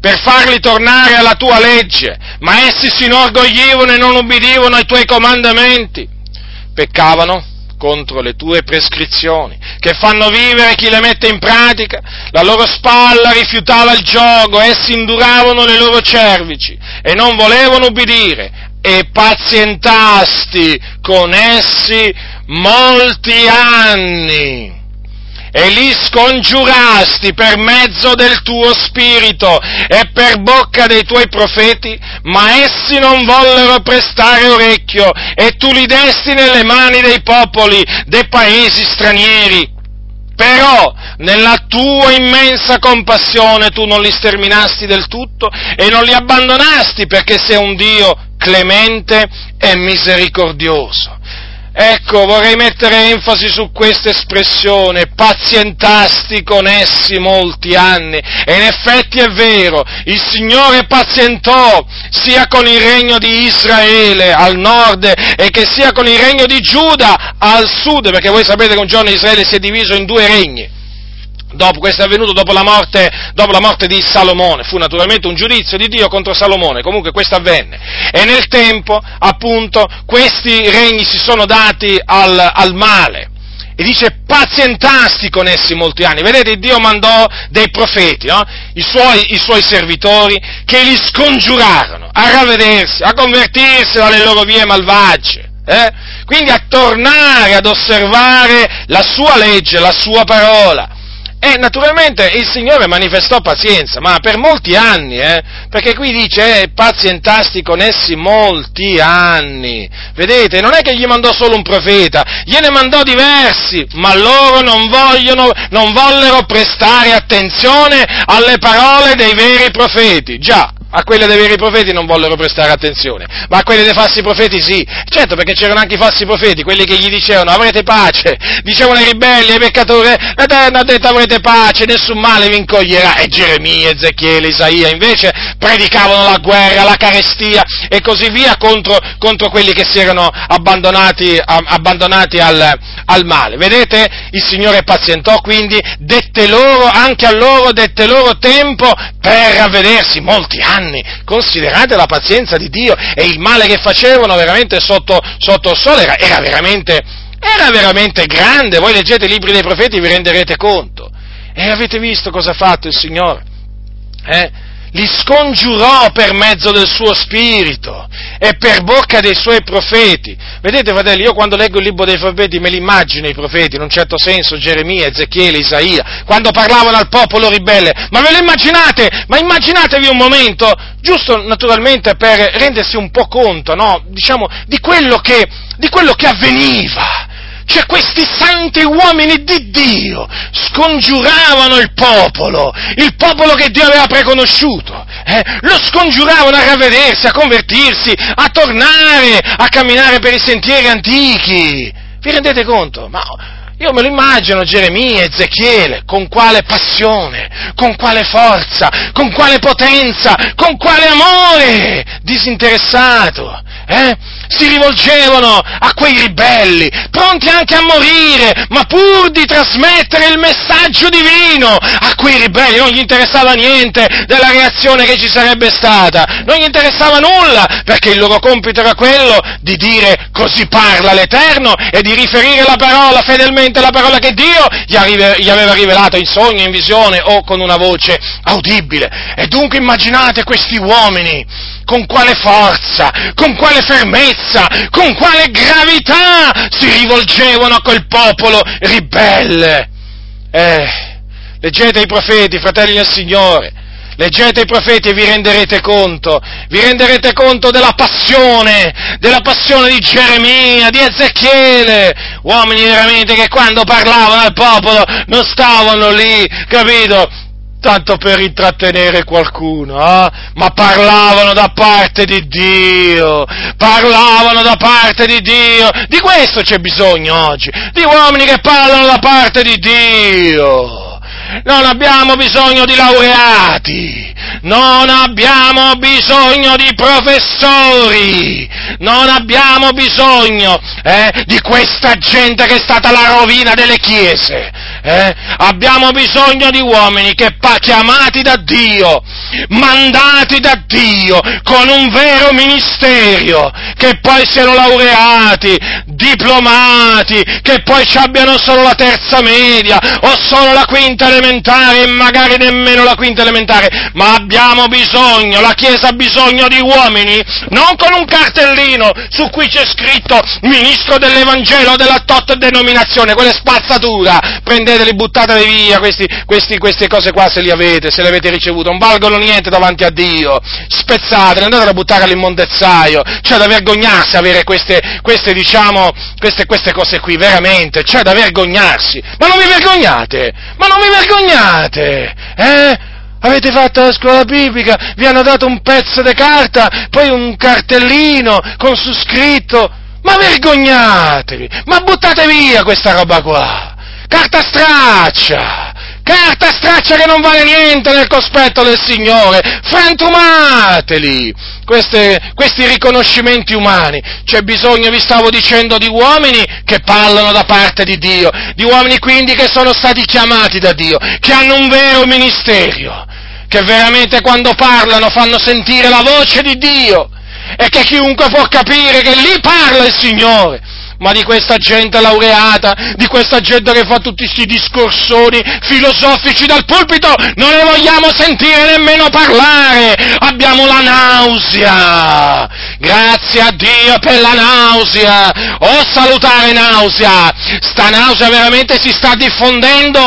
per farli tornare alla tua legge, ma essi si inorgoglivano e non ubbidivano ai tuoi comandamenti. Peccavano contro le tue prescrizioni, che fanno vivere chi le mette in pratica. La loro spalla rifiutava il giogo, essi induravano le loro cervici e non volevano ubbidire, e pazientasti con essi molti anni, e li scongiurasti per mezzo del tuo spirito e per bocca dei tuoi profeti, ma essi non vollero prestare orecchio, e tu li desti nelle mani dei popoli, dei paesi stranieri. Però nella tua immensa compassione tu non li sterminasti del tutto e non li abbandonasti, perché sei un Dio clemente e misericordioso. Ecco, vorrei mettere enfasi su questa espressione, pazientasti con essi molti anni, e in effetti è vero, il Signore pazientò sia con il regno di Israele al nord e che sia con il regno di Giuda al sud, perché voi sapete che un giorno Israele si è diviso in due regni, Questo è avvenuto dopo la morte di Salomone. Fu naturalmente un giudizio di Dio contro Salomone, comunque questo avvenne. E nel tempo, appunto, questi regni si sono dati al male. E dice, pazientasti con essi molti anni. Vedete, Dio mandò dei profeti, no? I suoi servitori, che li scongiurarono a ravvedersi, a convertirsi dalle loro vie malvagie. Quindi a tornare ad osservare la sua legge, la sua parola. E naturalmente il Signore manifestò pazienza, ma per molti anni, perché qui dice, pazientasti con essi molti anni. Vedete, non è che gli mandò solo un profeta, gliene mandò diversi, ma loro non vollero prestare attenzione alle parole dei veri profeti. Già, a quelle dei veri profeti non vollero prestare attenzione, ma a quelle dei falsi profeti sì. Certo, perché c'erano anche i falsi profeti, quelli che gli dicevano, avrete pace, dicevano ai ribelli, ai peccatori, l'Eterno ha detto, avrete pace, nessun male vi incoglierà. E Geremia, Ezechiele, Isaia invece predicavano la guerra, la carestia e così via contro quelli che si erano abbandonati al male. Vedete, il Signore pazientò, quindi dette loro tempo per ravvedersi, molti anni. Considerate la pazienza di Dio, e il male che facevano veramente sotto il sole era veramente grande. Voi leggete i libri dei profeti e vi renderete conto. E avete visto cosa ha fatto il Signore? Li scongiurò per mezzo del suo spirito e per bocca dei suoi profeti. Vedete, fratelli, io quando leggo il libro dei profeti me li immagino i profeti, in un certo senso, Geremia, Ezechiele, Isaia, quando parlavano al popolo ribelle. Ma ve lo immaginate? Ma immaginatevi un momento, giusto naturalmente per rendersi un po' conto, no? Diciamo, di quello che avveniva. Cioè, questi santi uomini di Dio scongiuravano il popolo che Dio aveva preconosciuto, lo scongiuravano a ravvedersi, a convertirsi, a tornare, a camminare per i sentieri antichi. Vi rendete conto? Ma io me lo immagino Geremia, Ezechiele, con quale passione, con quale forza, con quale potenza, con quale amore disinteressato, si rivolgevano a quei ribelli, pronti anche a morire, ma pur di trasmettere il messaggio divino a quei ribelli. Non gli interessava niente della reazione che ci sarebbe stata, non gli interessava nulla, perché il loro compito era quello di dire, così parla l'Eterno, e di riferire la parola fedelmente, la parola che Dio gli aveva rivelato in sogno, in visione o con una voce audibile. E dunque immaginate questi uomini con quale forza, con quale fermezza, con quale gravità si rivolgevano a quel popolo ribelle. Leggete i profeti, fratelli del Signore, leggete i profeti e vi renderete conto della passione di Geremia, di Ezechiele, uomini veramente che quando parlavano al popolo non stavano lì, capito? Tanto per intrattenere qualcuno, ma parlavano da parte di Dio, di questo c'è bisogno oggi, di uomini che parlano da parte di Dio. Non abbiamo bisogno di laureati, non abbiamo bisogno di professori, non abbiamo bisogno di questa gente che è stata la rovina delle chiese. Abbiamo bisogno di uomini che chiamati da Dio, mandati da Dio, con un vero ministerio, che poi siano laureati, diplomati, che poi ci abbiano solo la terza media o solo la quinta elementare e magari nemmeno la quinta elementare, ma abbiamo bisogno, la Chiesa ha bisogno di uomini, non con un cartellino su cui c'è scritto ministro dell'Evangelo della tot denominazione, quella è spazzatura, prendeteli, buttateli via, queste cose qua se le avete ricevute, non valgono niente davanti a Dio, spezzatele, andatele a buttare all'immondezzaio. C'è da vergognarsi avere queste cose qui, veramente, c'è da vergognarsi. Ma non vi vergognate, Avete fatto la scuola biblica, vi hanno dato un pezzo di carta, poi un cartellino con su scritto, ma vergognatevi, ma buttate via questa roba qua, carta straccia, carta straccia che non vale niente nel cospetto del Signore, frantumateli, questi riconoscimenti umani. C'è bisogno, vi stavo dicendo, di uomini che parlano da parte di Dio, di uomini quindi che sono stati chiamati da Dio, che hanno un vero ministero, che veramente quando parlano fanno sentire la voce di Dio, e che chiunque può capire che lì parla il Signore. Ma di questa gente laureata, di questa gente che fa tutti questi discorsoni filosofici dal pulpito, non ne vogliamo sentire nemmeno parlare, abbiamo la nausea, grazie a Dio per la nausea, oh salutare nausea, sta nausea veramente si sta diffondendo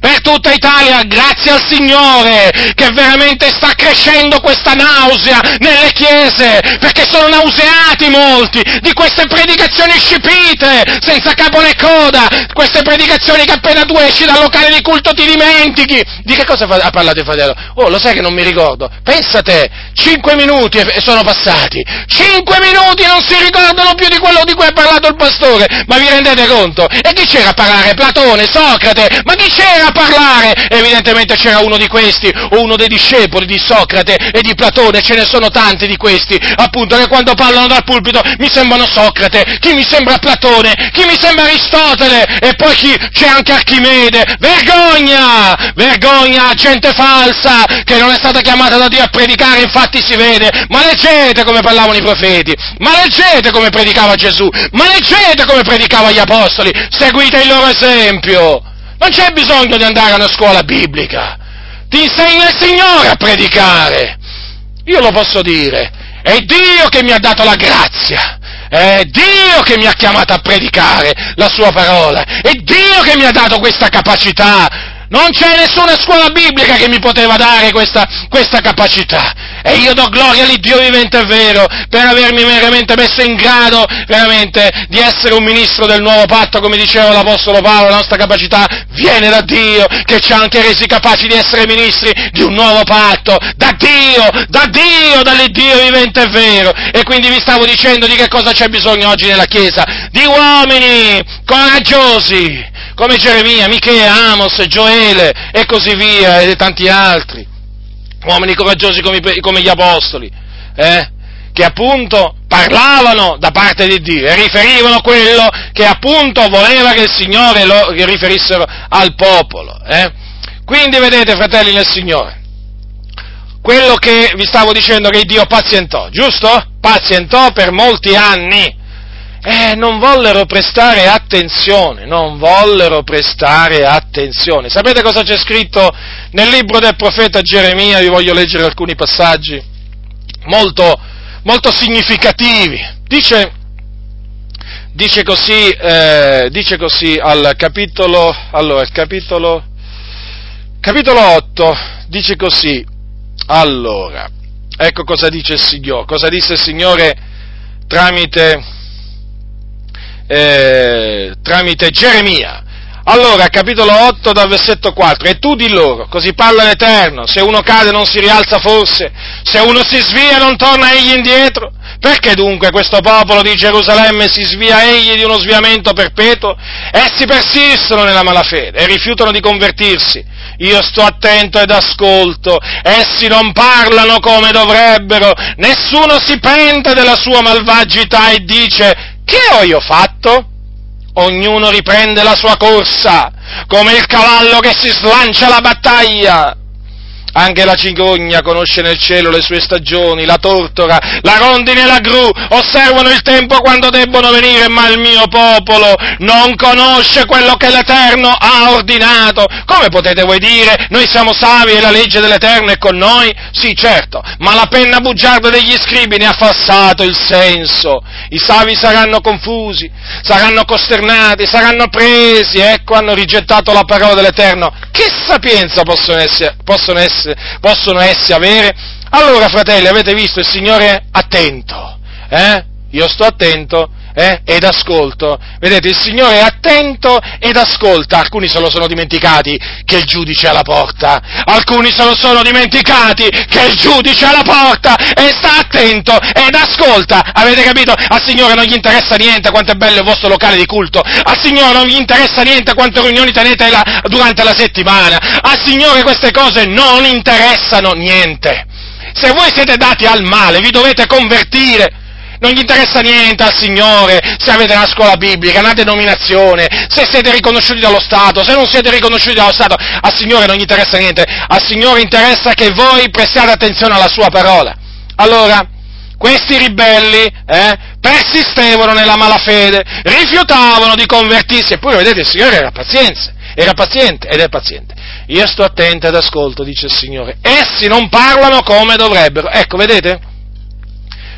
per tutta Italia, grazie al Signore, che veramente sta crescendo questa nausea nelle chiese, perché sono nauseati molti di queste predicazioni scipienti, senza capo né coda, queste predicazioni che appena tu esci dal locale di culto ti dimentichi. Di che cosa ha parlato il fratello? Oh, lo sai che non mi ricordo, pensa te, 5 minuti e sono passati, 5 minuti e non si ricordano più di quello di cui ha parlato il pastore, ma vi rendete conto? E chi c'era a parlare? Platone, Socrate, ma chi c'era a parlare? Evidentemente c'era uno di questi, o uno dei discepoli di Socrate e di Platone, ce ne sono tanti di questi, appunto, che quando parlano dal pulpito mi sembrano Socrate, chi mi sembra Platone, chi mi sembra Aristotele, e poi chi c'è anche Archimede. Vergogna, vergogna, gente falsa che non è stata chiamata da Dio a predicare, infatti si vede. Ma leggete come parlavano i profeti, ma leggete come predicava Gesù, ma leggete come predicava gli apostoli, seguite il loro esempio. Non c'è bisogno di andare a una scuola biblica, ti insegna il Signore a predicare. Io lo posso dire, è Dio che mi ha dato la grazia, è Dio che mi ha chiamato a predicare la sua parola, è Dio che mi ha dato questa capacità, non c'è nessuna scuola biblica che mi poteva dare questa capacità, e io do gloria all'Iddio vivente e vero per avermi veramente messo in grado veramente di essere un ministro del nuovo patto, come diceva l'Apostolo Paolo. La nostra capacità viene da Dio, che ci ha anche resi capaci di essere ministri di un nuovo patto, da Dio, dall'Iddio vivente e vero. E quindi vi stavo dicendo di che cosa c'è bisogno oggi nella Chiesa: di uomini coraggiosi come Geremia, Michea, Amos, Gioele e così via, e tanti altri, uomini coraggiosi come gli apostoli, che appunto parlavano da parte di Dio e riferivano quello che appunto voleva che il Signore lo riferissero al popolo. Quindi vedete, fratelli nel Signore, quello che vi stavo dicendo, che Dio pazientò, giusto? Pazientò per molti anni. Non vollero prestare attenzione. Sapete cosa c'è scritto nel libro del profeta Geremia? Vi voglio leggere alcuni passaggi molto, molto significativi. Dice così al capitolo, capitolo 8, dice così. Allora, ecco cosa dice il Signore, cosa disse il Signore tramite Geremia. Allora, capitolo 8 dal versetto 4: e tu di loro, così parla l'Eterno, se uno cade non si rialza forse, se uno si svia non torna egli indietro, perché dunque questo popolo di Gerusalemme si svia egli di uno sviamento perpetuo? Essi persistono nella malafede e rifiutano di convertirsi. Io sto attento ed ascolto, essi non parlano come dovrebbero, nessuno si pente della sua malvagità e dice: che ho io fatto? Ognuno riprende la sua corsa, come il cavallo che si slancia alla battaglia. Anche la cicogna conosce nel cielo le sue stagioni, la tortora, la rondine e la gru osservano il tempo quando debbono venire, ma il mio popolo non conosce quello che l'Eterno ha ordinato. Come potete voi dire: noi siamo savi e la legge dell'Eterno è con noi? Sì, certo, ma la penna bugiarda degli scribi ne ha falsato il senso. I savi saranno confusi, saranno costernati, saranno presi. Ecco, hanno rigettato la parola dell'Eterno. Che sapienza possono essi avere? Allora, fratelli, avete visto, il Signore è attento, io sto attento ed ascolto. Vedete, il Signore è attento ed ascolta. Alcuni se lo sono dimenticati che il giudice è alla porta. Alcuni se lo sono dimenticati che il giudice è alla porta e sta attento ed ascolta. Avete capito? Al Signore non gli interessa niente quanto è bello il vostro locale di culto. Al Signore non gli interessa niente quante riunioni tenete durante la settimana. Al Signore queste cose non interessano niente. Se voi siete dati al male, vi dovete convertire. Non gli interessa niente al Signore se avete una scuola biblica, una denominazione, se siete riconosciuti dallo Stato, se non siete riconosciuti dallo Stato. Al Signore non gli interessa niente. Al Signore interessa che voi prestiate attenzione alla Sua parola. Allora, questi ribelli persistevano nella malafede, rifiutavano di convertirsi, eppure vedete il Signore era paziente ed è paziente. Io sto attento ed ascolto, dice il Signore. Essi non parlano come dovrebbero. Ecco, vedete?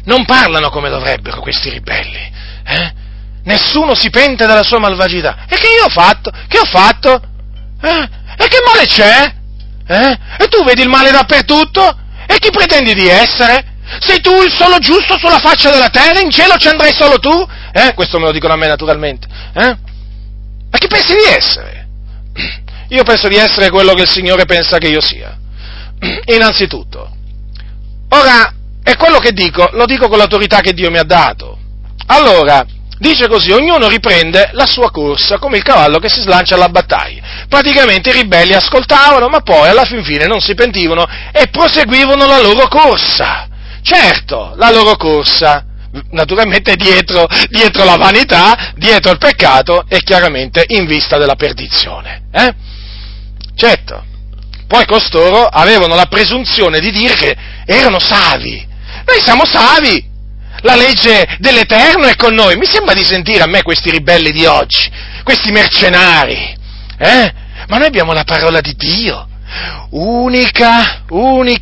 Non parlano come dovrebbero questi ribelli, Nessuno si pente della sua malvagità. E che io ho fatto? Che ho fatto? E che male c'è? E tu vedi il male dappertutto? E chi pretendi di essere? Sei tu il solo giusto sulla faccia della terra? In cielo ci andrai solo tu? Questo me lo dicono a me naturalmente. Ma chi pensi di essere? Io penso di essere quello che il Signore pensa che io sia. Innanzitutto. Ora, e quello che dico, lo dico con l'autorità che Dio mi ha dato. Allora, dice così, ognuno riprende la sua corsa come il cavallo che si slancia alla battaglia. Praticamente i ribelli ascoltavano, ma poi alla fin fine non si pentivano e proseguivano la loro corsa. Certo, la loro corsa, naturalmente dietro la vanità, dietro il peccato e chiaramente in vista della perdizione. Certo, poi costoro avevano la presunzione di dire che erano savi. Noi siamo savi, la legge dell'Eterno è con noi. Mi sembra di sentire a me questi ribelli di oggi, questi mercenari, Ma noi abbiamo la parola di Dio, unica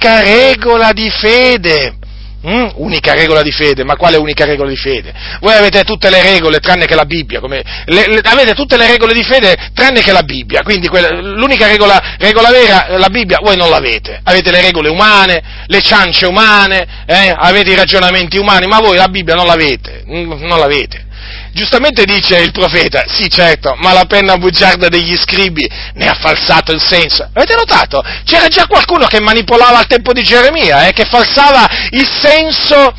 regola di fede. Unica regola di fede, ma quale unica regola di fede? Voi avete tutte le regole tranne che la Bibbia, avete tutte le regole di fede tranne che la Bibbia, quindi l'unica regola vera, la Bibbia, voi non l'avete, avete le regole umane, le ciance umane, avete i ragionamenti umani, ma voi la Bibbia non l'avete, non l'avete. Giustamente dice il profeta, sì certo, ma la penna bugiarda degli scribi ne ha falsato il senso. Avete notato? C'era già qualcuno che manipolava al tempo di Geremia, che falsava il senso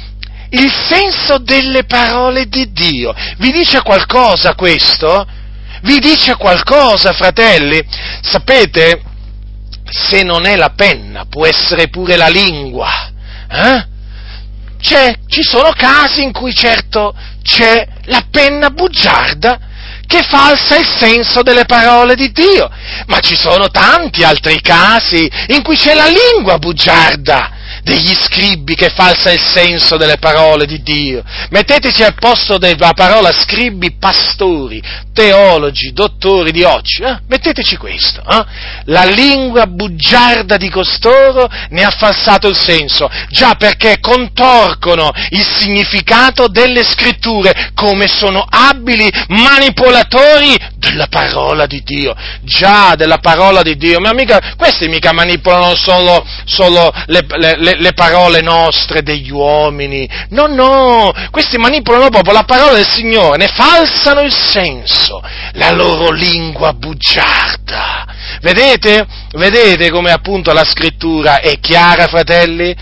delle parole di Dio. Vi dice qualcosa questo? Vi dice qualcosa, fratelli? Sapete, se non è la penna, può essere pure la lingua. Ci sono casi in cui certo c'è la penna bugiarda che falsa il senso delle parole di Dio, ma ci sono tanti altri casi in cui c'è la lingua bugiarda degli scribi che falsa il senso delle parole di Dio. Metteteci al posto della parola scribi, pastori, teologi, dottori di oggi, metteteci questo, La lingua bugiarda di costoro ne ha falsato il senso, già perché contorcono il significato delle scritture, come sono abili manipolatori della parola di Dio, già della parola di Dio, ma questi manipolano solo le parole nostre degli uomini, no, questi manipolano proprio la parola del Signore, ne falsano il senso, la loro lingua bugiarda. Vedete come appunto la scrittura è chiara, fratelli?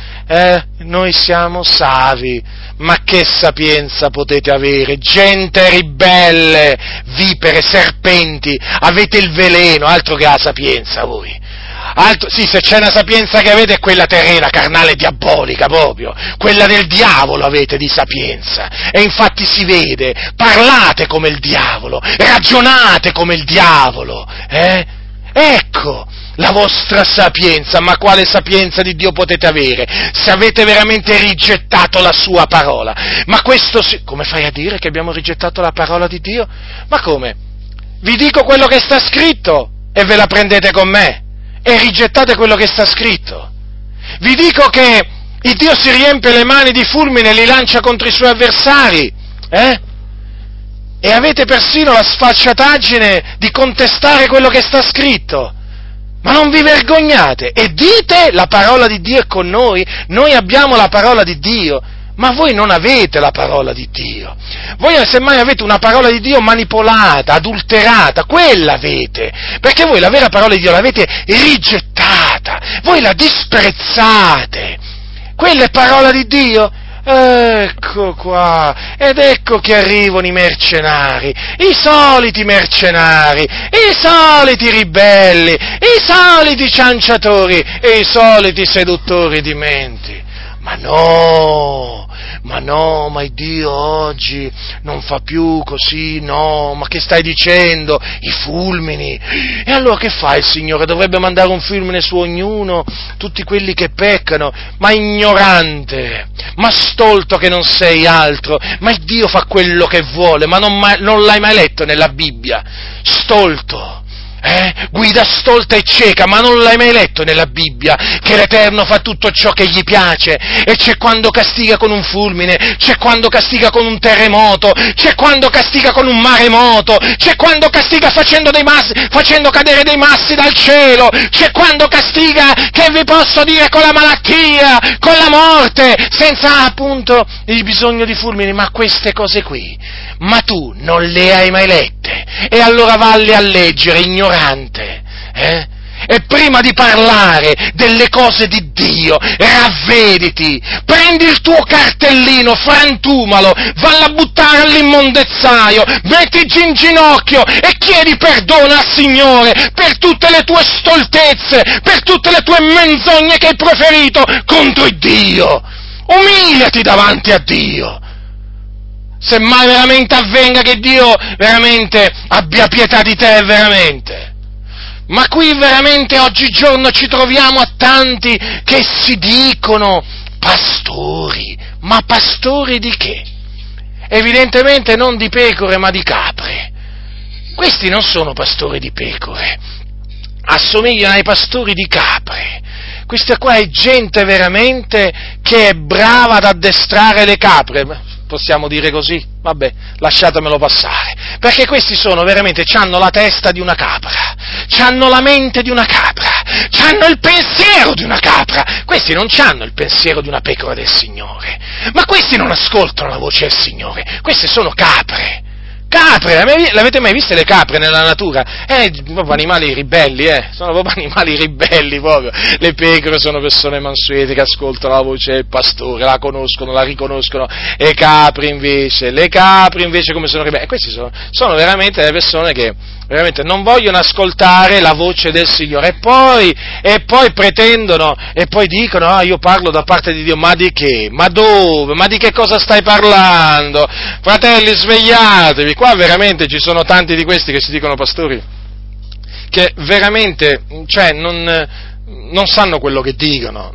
Noi siamo savi, ma che sapienza potete avere? Gente ribelle, vipere, serpenti, avete il veleno, altro che la sapienza voi. Sì, se c'è una sapienza che avete è quella terrena, carnale, diabolica proprio, quella del diavolo avete di sapienza, e infatti si vede, parlate come il diavolo, ragionate come il diavolo, Ecco la vostra sapienza, ma quale sapienza di Dio potete avere se avete veramente rigettato la sua parola? Ma questo sì, come fai a dire che abbiamo rigettato la parola di Dio? Ma come? Vi dico quello che sta scritto e ve la prendete con me e rigettate quello che sta scritto. Vi dico che il Dio si riempie le mani di fulmine e li lancia contro i suoi avversari, E avete persino la sfacciataggine di contestare quello che sta scritto. Ma non vi vergognate e dite la parola di Dio è con noi abbiamo la parola di Dio. Ma voi non avete la parola di Dio, voi semmai avete una parola di Dio manipolata, adulterata, quella avete, perché voi la vera parola di Dio l'avete rigettata, voi la disprezzate, quella è parola di Dio. Ecco qua, ed ecco che arrivano i mercenari, i soliti ribelli, i soliti cianciatori e i soliti seduttori di menti. Ma no, ma il Dio oggi non fa più così, no, ma che stai dicendo? I fulmini. E allora che fa il Signore? Dovrebbe mandare un fulmine su ognuno, tutti quelli che peccano. Ma ignorante, ma stolto che non sei altro, ma il Dio fa quello che vuole, ma non l'hai mai letto nella Bibbia? Stolto. Guida stolta e cieca, ma non l'hai mai letto nella Bibbia che l'Eterno fa tutto ciò che gli piace? E c'è quando castiga con un fulmine, c'è quando castiga con un terremoto, c'è quando castiga con un maremoto, c'è quando castiga facendo cadere dei massi dal cielo, c'è quando castiga, che vi posso dire, con la malattia, con la morte, senza appunto il bisogno di fulmini. Ma queste cose qui, ma tu non le hai mai lette, e allora valle a leggere, ignorante, E prima di parlare delle cose di Dio, ravvediti, prendi il tuo cartellino, frantumalo, valla a buttare all'immondezzaio, mettigi in ginocchio e chiedi perdono al Signore per tutte le tue stoltezze, per tutte le tue menzogne che hai proferito contro il Dio. Umiliati davanti a Dio. Se mai veramente avvenga che Dio veramente abbia pietà di te, veramente. Ma qui veramente oggigiorno ci troviamo a tanti che si dicono pastori. Ma pastori di che? Evidentemente non di pecore, ma di capre. Questi non sono pastori di pecore, assomigliano ai pastori di capre. Questa qua è gente veramente che è brava ad addestrare le capre. Possiamo dire così? Vabbè, lasciatemelo passare, perché questi sono veramente, c'hanno la testa di una capra, c'hanno la mente di una capra, c'hanno il pensiero di una capra. Questi non c'hanno il pensiero di una pecora del Signore, ma questi non ascoltano la voce del Signore, queste sono capre. L'avete mai viste le capre nella natura? Proprio animali ribelli, sono proprio animali ribelli proprio. Le pecore sono persone mansuete che ascoltano la voce del pastore, la conoscono, la riconoscono. E le capre invece come sono ribelli? Questi sono veramente le persone che veramente non vogliono ascoltare la voce del Signore, e poi pretendono, e poi dicono: ah, io parlo da parte di Dio. Ma di che? Ma dove? Ma di che cosa stai parlando? Fratelli, svegliatevi, qua veramente ci sono tanti di questi che si dicono pastori, che veramente, cioè, non sanno quello che dicono,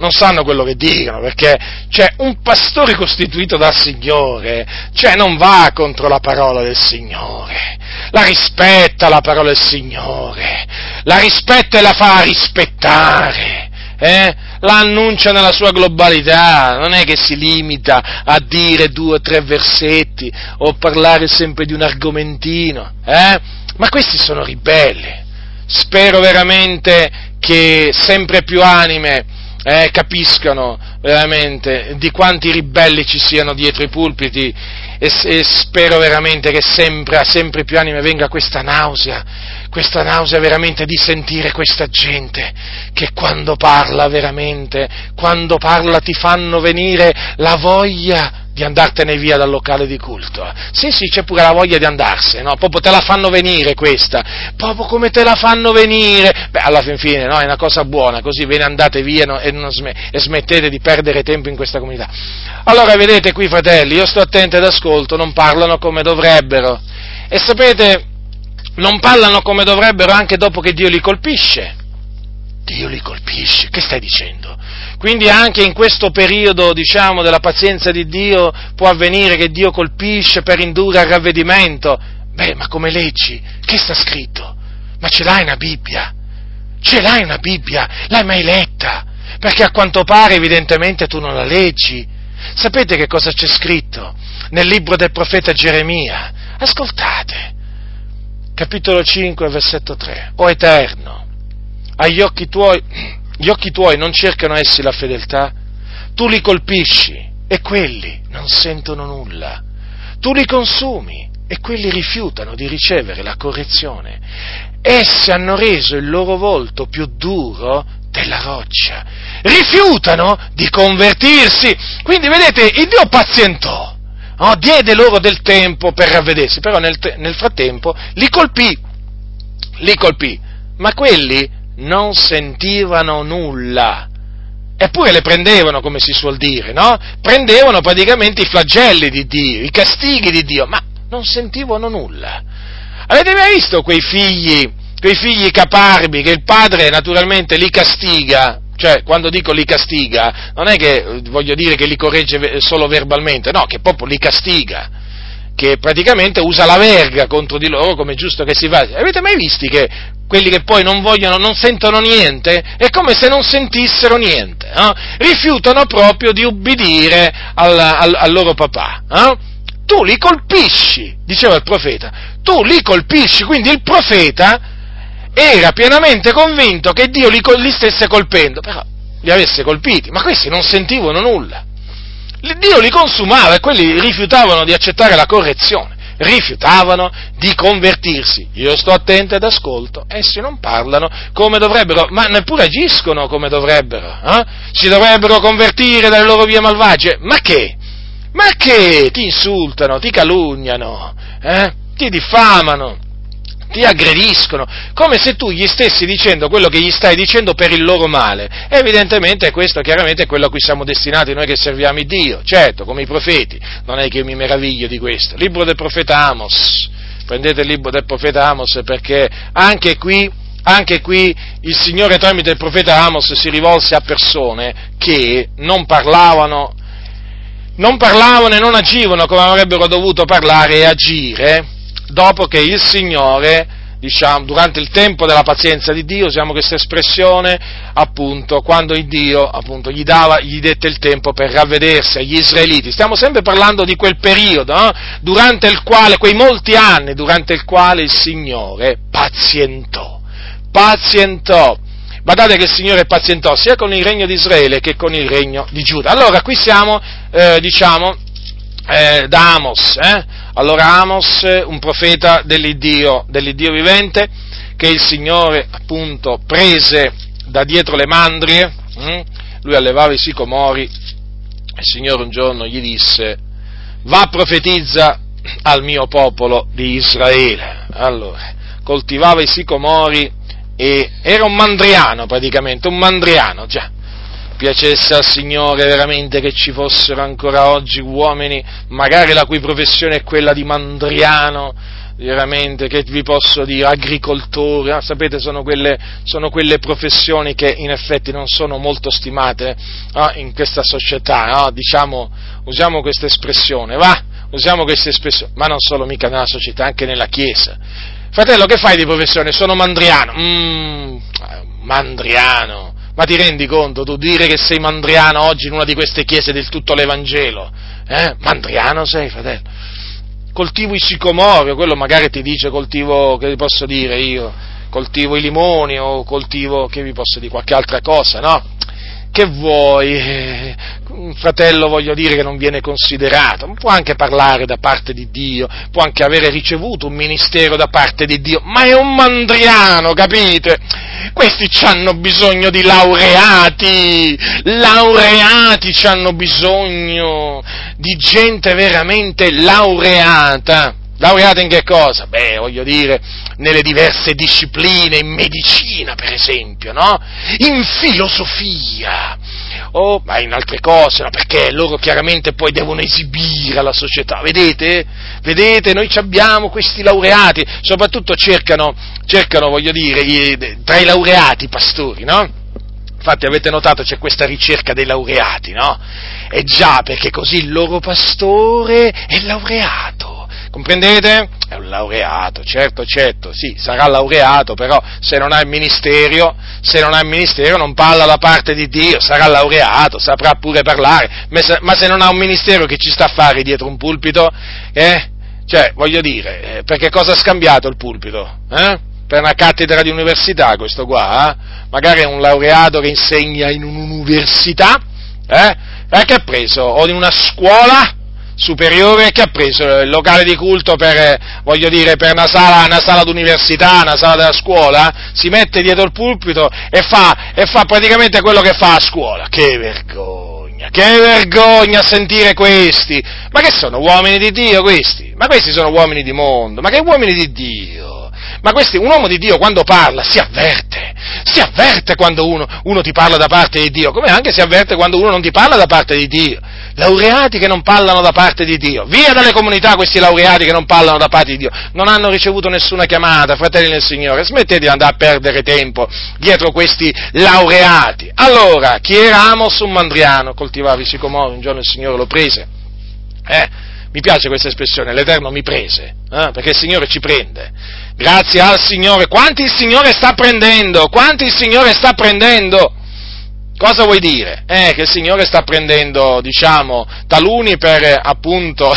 perché, cioè, un pastore costituito dal Signore, cioè, non va contro la parola del Signore, la rispetta la parola del Signore, la rispetta e la fa rispettare, la annuncia nella sua globalità, non è che si limita a dire 2 o 3 versetti o parlare sempre di un argomentino, ma questi sono ribelli. Spero veramente che sempre più anime capiscano veramente di quanti ribelli ci siano dietro i pulpiti, e spero veramente che sempre più anime venga questa nausea veramente di sentire questa gente che quando parla ti fanno venire la voglia di andartene via dal locale di culto. Sì, c'è pure la voglia di andarsene, no? Proprio te la fanno venire questa, proprio come te la fanno venire. Beh, alla fin fine, no? È una cosa buona, così ve ne andate via, no? E smettete di perdere tempo in questa comunità. Allora, vedete qui, fratelli, io sto attento ed ascolto, non parlano come dovrebbero. E sapete, non parlano come dovrebbero anche dopo che Dio li colpisce. Dio li colpisce, che stai dicendo? Quindi anche in questo periodo, diciamo, della pazienza di Dio può avvenire che Dio colpisce per indurre al ravvedimento. Beh, ma come leggi? Che sta scritto? Ma ce l'hai una Bibbia? L'hai mai letta? Perché a quanto pare evidentemente tu non la leggi. Sapete che cosa c'è scritto nel libro del profeta Geremia? Ascoltate, capitolo 5, versetto 3. O Eterno, agli occhi tuoi non cercano essi la fedeltà, tu li colpisci e quelli non sentono nulla. Tu li consumi e quelli rifiutano di ricevere la correzione. Essi hanno reso il loro volto più duro della roccia. Rifiutano di convertirsi. Quindi vedete, il Dio pazientò, diede loro del tempo per ravvedersi, però nel frattempo li colpì, ma quelli non sentivano nulla. Eppure le prendevano, come si suol dire, no? Prendevano praticamente i flagelli di Dio, i castighi di Dio, ma non sentivano nulla. Avete mai visto quei figli caparbi che il padre naturalmente li castiga? Cioè, quando dico li castiga, non è che voglio dire che li corregge solo verbalmente, no, che proprio li castiga, che praticamente usa la verga contro di loro, come è giusto che si faccia. Avete mai visti che quelli che poi non vogliono, non sentono niente? È come se non sentissero niente, no? Rifiutano proprio di ubbidire al loro papà, no? Tu li colpisci, diceva il profeta, tu li colpisci. Quindi il profeta era pienamente convinto che Dio li stesse colpendo, però li avesse colpiti, ma questi non sentivano nulla. Dio li consumava e quelli rifiutavano di accettare la correzione, rifiutavano di convertirsi. Io sto attento ed ascolto, essi non parlano come dovrebbero, ma neppure agiscono come dovrebbero, eh? Si dovrebbero convertire dalle loro vie malvagie, ma che ti insultano, ti calunniano, ti diffamano, ti aggrediscono, come se tu gli stessi dicendo quello che gli stai dicendo per il loro male. Evidentemente questo chiaramente è quello a cui siamo destinati noi che serviamo il Dio, certo, come i profeti. Non è che io mi meraviglio di questo. Libro del profeta Amos, prendete il libro del profeta Amos, perché anche qui il Signore tramite il profeta Amos si rivolse a persone che non parlavano e non agivano come avrebbero dovuto parlare e agire, dopo che il Signore, diciamo, durante il tempo della pazienza di Dio, usiamo questa espressione, appunto, quando il Dio, appunto, gli dette il tempo per ravvedersi agli israeliti. Stiamo sempre parlando di quel periodo, no? Durante il quale, quei molti anni, durante il quale il Signore pazientò. Guardate che il Signore pazientò sia con il regno di Israele che con il regno di Giuda. Allora, qui siamo, da Amos, Allora Amos, un profeta dell'Iddio vivente, che il Signore appunto prese da dietro le mandrie. Lui allevava i sicomori, il Signore un giorno gli disse: va, profetizza al mio popolo di Israele. Allora, coltivava i sicomori e era un mandriano praticamente, già. Piacesse al Signore veramente che ci fossero ancora oggi uomini, magari la cui professione è quella di mandriano, veramente, che vi posso dire, agricoltori, sapete, sono quelle professioni che in effetti non sono molto stimate in questa società, diciamo, usiamo questa espressione, ma non solo mica nella società, anche nella Chiesa. Fratello, che fai di professione? Sono mandriano. Mandriano. Ma ti rendi conto tu, dire che sei mandriano oggi in una di queste chiese del tutto l'Evangelo? Mandriano sei, fratello? Coltivo i sicomori, quello magari ti dice coltivo i limoni, o coltivo, che vi posso dire, qualche altra cosa, no? Che vuoi? Un fratello, voglio dire, che non viene considerato, può anche parlare da parte di Dio, può anche avere ricevuto un ministero da parte di Dio, ma è un mandriano, capite? Questi c'hanno bisogno di laureati c'hanno bisogno di gente veramente laureata. Laureata in che cosa? Beh, voglio dire, nelle diverse discipline, in medicina per esempio, no? In filosofia, ma in altre cose, no? Perché loro chiaramente poi devono esibire alla società, vedete, noi abbiamo questi laureati, soprattutto cercano, voglio dire, tra i laureati i pastori, no? Infatti avete notato c'è questa ricerca dei laureati, no? E già, perché così il loro pastore è laureato, comprendete? È un laureato, certo, sì, sarà laureato, però se non ha il ministero non parla la parte di Dio, sarà laureato, saprà pure parlare, ma se non ha un ministero che ci sta a fare dietro un pulpito? Cioè, voglio dire, perché cosa ha scambiato il pulpito? Per una cattedra di università questo qua, magari è un laureato che insegna in un'università, Che ha preso? O in una scuola superiore che ha preso il locale di culto per una sala d'università, una sala della scuola, si mette dietro il pulpito e fa praticamente quello che fa a scuola. Che vergogna sentire questi! Ma che sono uomini di Dio questi? Ma questi sono uomini di mondo, ma che uomini di Dio? Ma questi, un uomo di Dio quando parla si avverte quando uno ti parla da parte di Dio, come anche si avverte quando uno non ti parla da parte di Dio. Laureati che non parlano da parte di Dio, via dalle comunità questi laureati che non parlano da parte di Dio, non hanno ricevuto nessuna chiamata, fratelli nel Signore, smettete di andare a perdere tempo dietro questi laureati. Allora, chi era Amos? Un mandriano, coltivava i sicomori, un giorno il Signore lo prese, mi piace questa espressione, l'Eterno mi prese, perché il Signore ci prende, grazie al Signore, quanti il Signore sta prendendo, cosa vuoi dire? Che il Signore sta prendendo, diciamo, taluni per, appunto,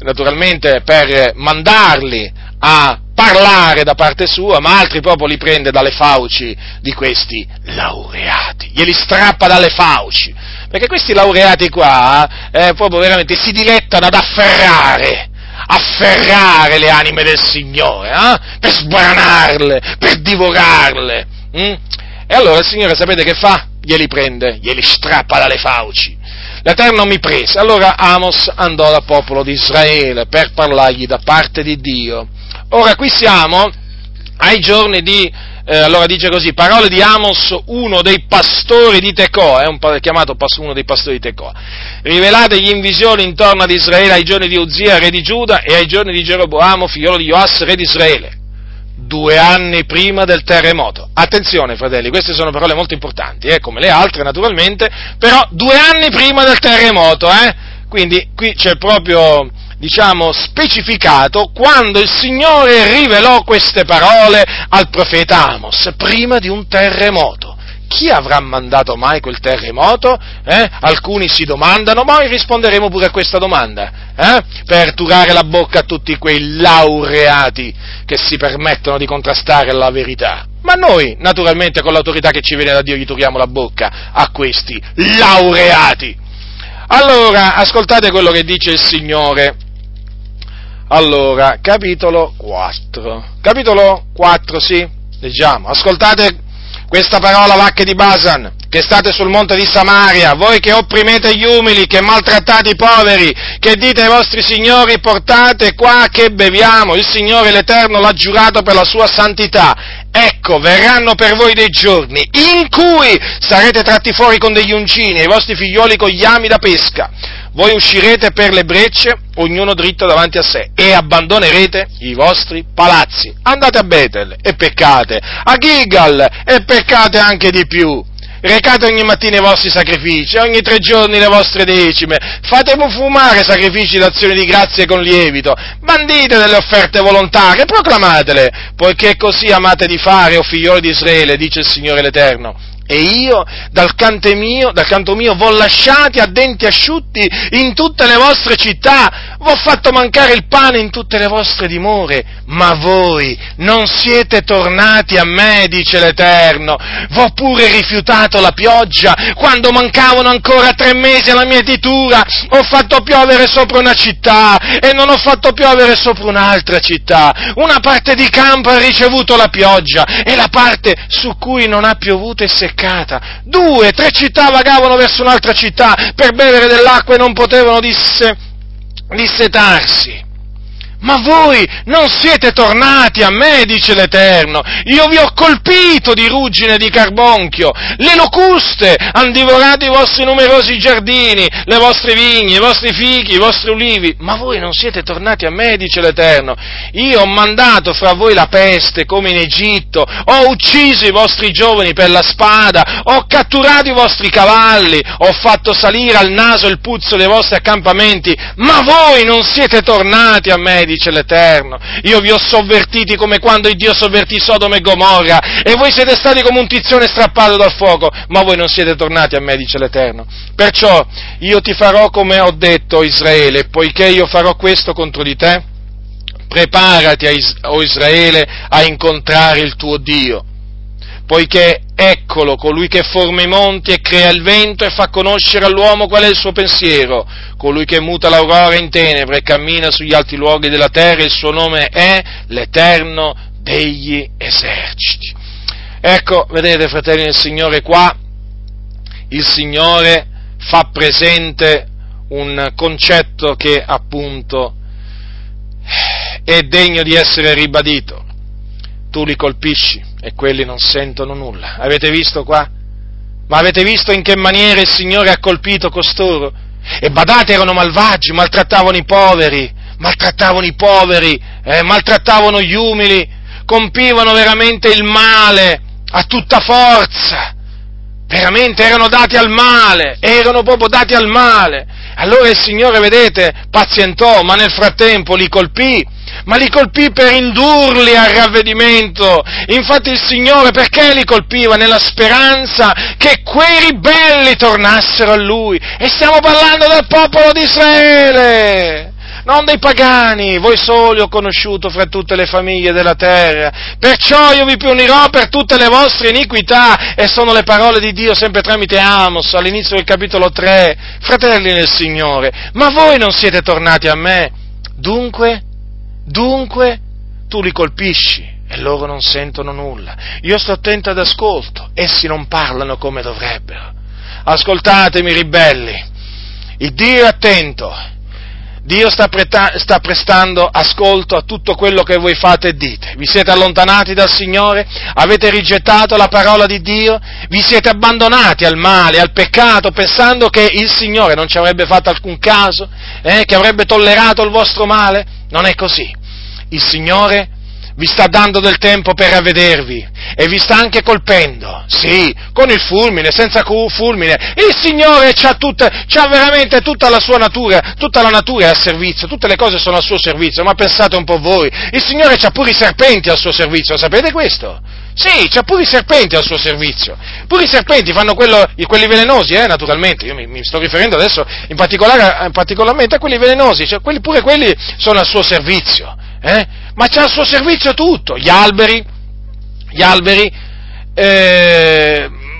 naturalmente per mandarli a parlare da parte sua, ma altri proprio li prende dalle fauci di questi laureati, glieli strappa dalle fauci, perché questi laureati qua proprio veramente si dilettano ad afferrare le anime del Signore, per sbranarle, per divorarle, E allora il Signore sapete che fa? Glieli prende, glieli strappa dalle fauci. L'Eterno mi prese. Allora Amos andò dal popolo di Israele per parlargli da parte di Dio. Ora qui siamo ai giorni di, allora dice così, parole di Amos, uno dei pastori di Tecoa, chiamato uno dei pastori di Tecoa, rivelategli in visione intorno ad Israele ai giorni di Uzia, re di Giuda, e ai giorni di Geroboamo, figliolo di Joas, re di Israele. 2 anni prima del terremoto. Attenzione, fratelli, queste sono parole molto importanti, come le altre, naturalmente, però 2 anni prima del terremoto, Quindi qui c'è proprio, diciamo, specificato quando il Signore rivelò queste parole al profeta Amos, prima di un terremoto. Chi avrà mandato mai quel terremoto? Alcuni si domandano, ma noi risponderemo pure a questa domanda, per turare la bocca a tutti quei laureati che si permettono di contrastare la verità. Ma noi, naturalmente, con l'autorità che ci viene da Dio, gli turiamo la bocca a questi laureati. Allora, ascoltate quello che dice il Signore. Allora, capitolo 4, sì, leggiamo, ascoltate questa parola, vacche di Basan, che state sul monte di Samaria, voi che opprimete gli umili, che maltrattate i poveri, che dite ai vostri signori, portate qua che beviamo, il Signore l'Eterno l'ha giurato per la sua santità. Ecco, verranno per voi dei giorni in cui sarete tratti fuori con degli uncini, e i vostri figlioli con gli ami da pesca. Voi uscirete per le brecce, ognuno dritto davanti a sé, e abbandonerete i vostri palazzi. Andate a Betel e peccate, a Gigal e peccate anche di più. Recate ogni mattina i vostri sacrifici, ogni 3 giorni le vostre decime, fate profumare sacrifici d'azione di grazie con lievito, bandite delle offerte volontarie, proclamatele, poiché così amate di fare, o figlioli di Israele, dice il Signore l'Eterno. E io, dal canto mio, v'ho lasciati a denti asciutti in tutte le vostre città, v'ho fatto mancare il pane in tutte le vostre dimore, ma voi non siete tornati a me, dice l'Eterno, v'ho pure rifiutato la pioggia, quando mancavano ancora 3 mesi alla mietitura, ho fatto piovere sopra una città e non ho fatto piovere sopra un'altra città, una parte di campo ha ricevuto la pioggia e la parte su cui non ha piovuto è seccata. 2, 3 città vagavano verso un'altra città per bevere dell'acqua e non potevano dissetarsi. Ma voi non siete tornati a me, dice l'Eterno, io vi ho colpito di ruggine di carbonchio, le locuste han divorato i vostri numerosi giardini, le vostre vigne, i vostri fichi, i vostri ulivi, ma voi non siete tornati a me, dice l'Eterno, io ho mandato fra voi la peste come in Egitto, ho ucciso i vostri giovani per la spada, ho catturato i vostri cavalli, ho fatto salire al naso il puzzo dei vostri accampamenti, ma voi non siete tornati a me, dice l'Eterno, io vi ho sovvertiti come quando il Dio sovvertì Sodoma e Gomorra, e voi siete stati come un tizzone strappato dal fuoco, ma voi non siete tornati a me, dice l'Eterno, perciò io ti farò come ho detto, Israele, poiché io farò questo contro di te, preparati, o Israele, a incontrare il tuo Dio, poiché Eccolo colui che forma i monti e crea il vento e fa conoscere all'uomo qual è il suo pensiero, colui che muta l'aurora in tenebre e cammina sugli alti luoghi della terra, il suo nome è l'Eterno degli eserciti. Ecco, vedete fratelli del Signore, qua il Signore fa presente un concetto che appunto è degno di essere ribadito. Tu li colpisci e quelli non sentono nulla. Avete visto qua? Ma avete visto in che maniera il Signore ha colpito costoro? E badate, erano malvagi, maltrattavano i poveri, maltrattavano gli umili, compivano veramente il male a tutta forza, veramente erano dati al male, erano proprio dati al male. Allora il Signore, vedete, pazientò, ma nel frattempo li colpì per indurli al ravvedimento. Infatti il Signore perché li colpiva? Nella speranza che quei ribelli tornassero a Lui. E stiamo parlando del popolo di Israele, non dei pagani. Voi soli ho conosciuto fra tutte le famiglie della terra, perciò io vi punirò per tutte le vostre iniquità. E sono le parole di Dio sempre tramite Amos all'inizio del capitolo 3. Fratelli nel Signore, ma voi non siete tornati a me, dunque tu li colpisci e loro non sentono nulla. Io sto attento ad ascolto, essi non parlano come dovrebbero. Ascoltatemi ribelli, il Dio è attento. Dio sta prestando ascolto a tutto quello che voi fate e dite. Vi siete allontanati dal Signore? Avete rigettato la parola di Dio? Vi siete abbandonati al male, al peccato, pensando che il Signore non ci avrebbe fatto alcun caso? Che avrebbe tollerato il vostro male? Non è così. Il Signore vi sta dando del tempo per ravvedervi e vi sta anche colpendo, sì, con il fulmine, senza fulmine. Il Signore c'ha veramente tutta la sua natura, tutta la natura è al servizio, tutte le cose sono al suo servizio, ma pensate un po' voi, il Signore c'ha pure i serpenti al suo servizio, lo sapete questo? Sì, c'ha pure i serpenti al suo servizio, pure i serpenti fanno quelli velenosi, naturalmente, io mi sto riferendo adesso particolarmente a quelli velenosi, cioè pure quelli sono al suo servizio, Ma c'è al suo servizio tutto, gli alberi,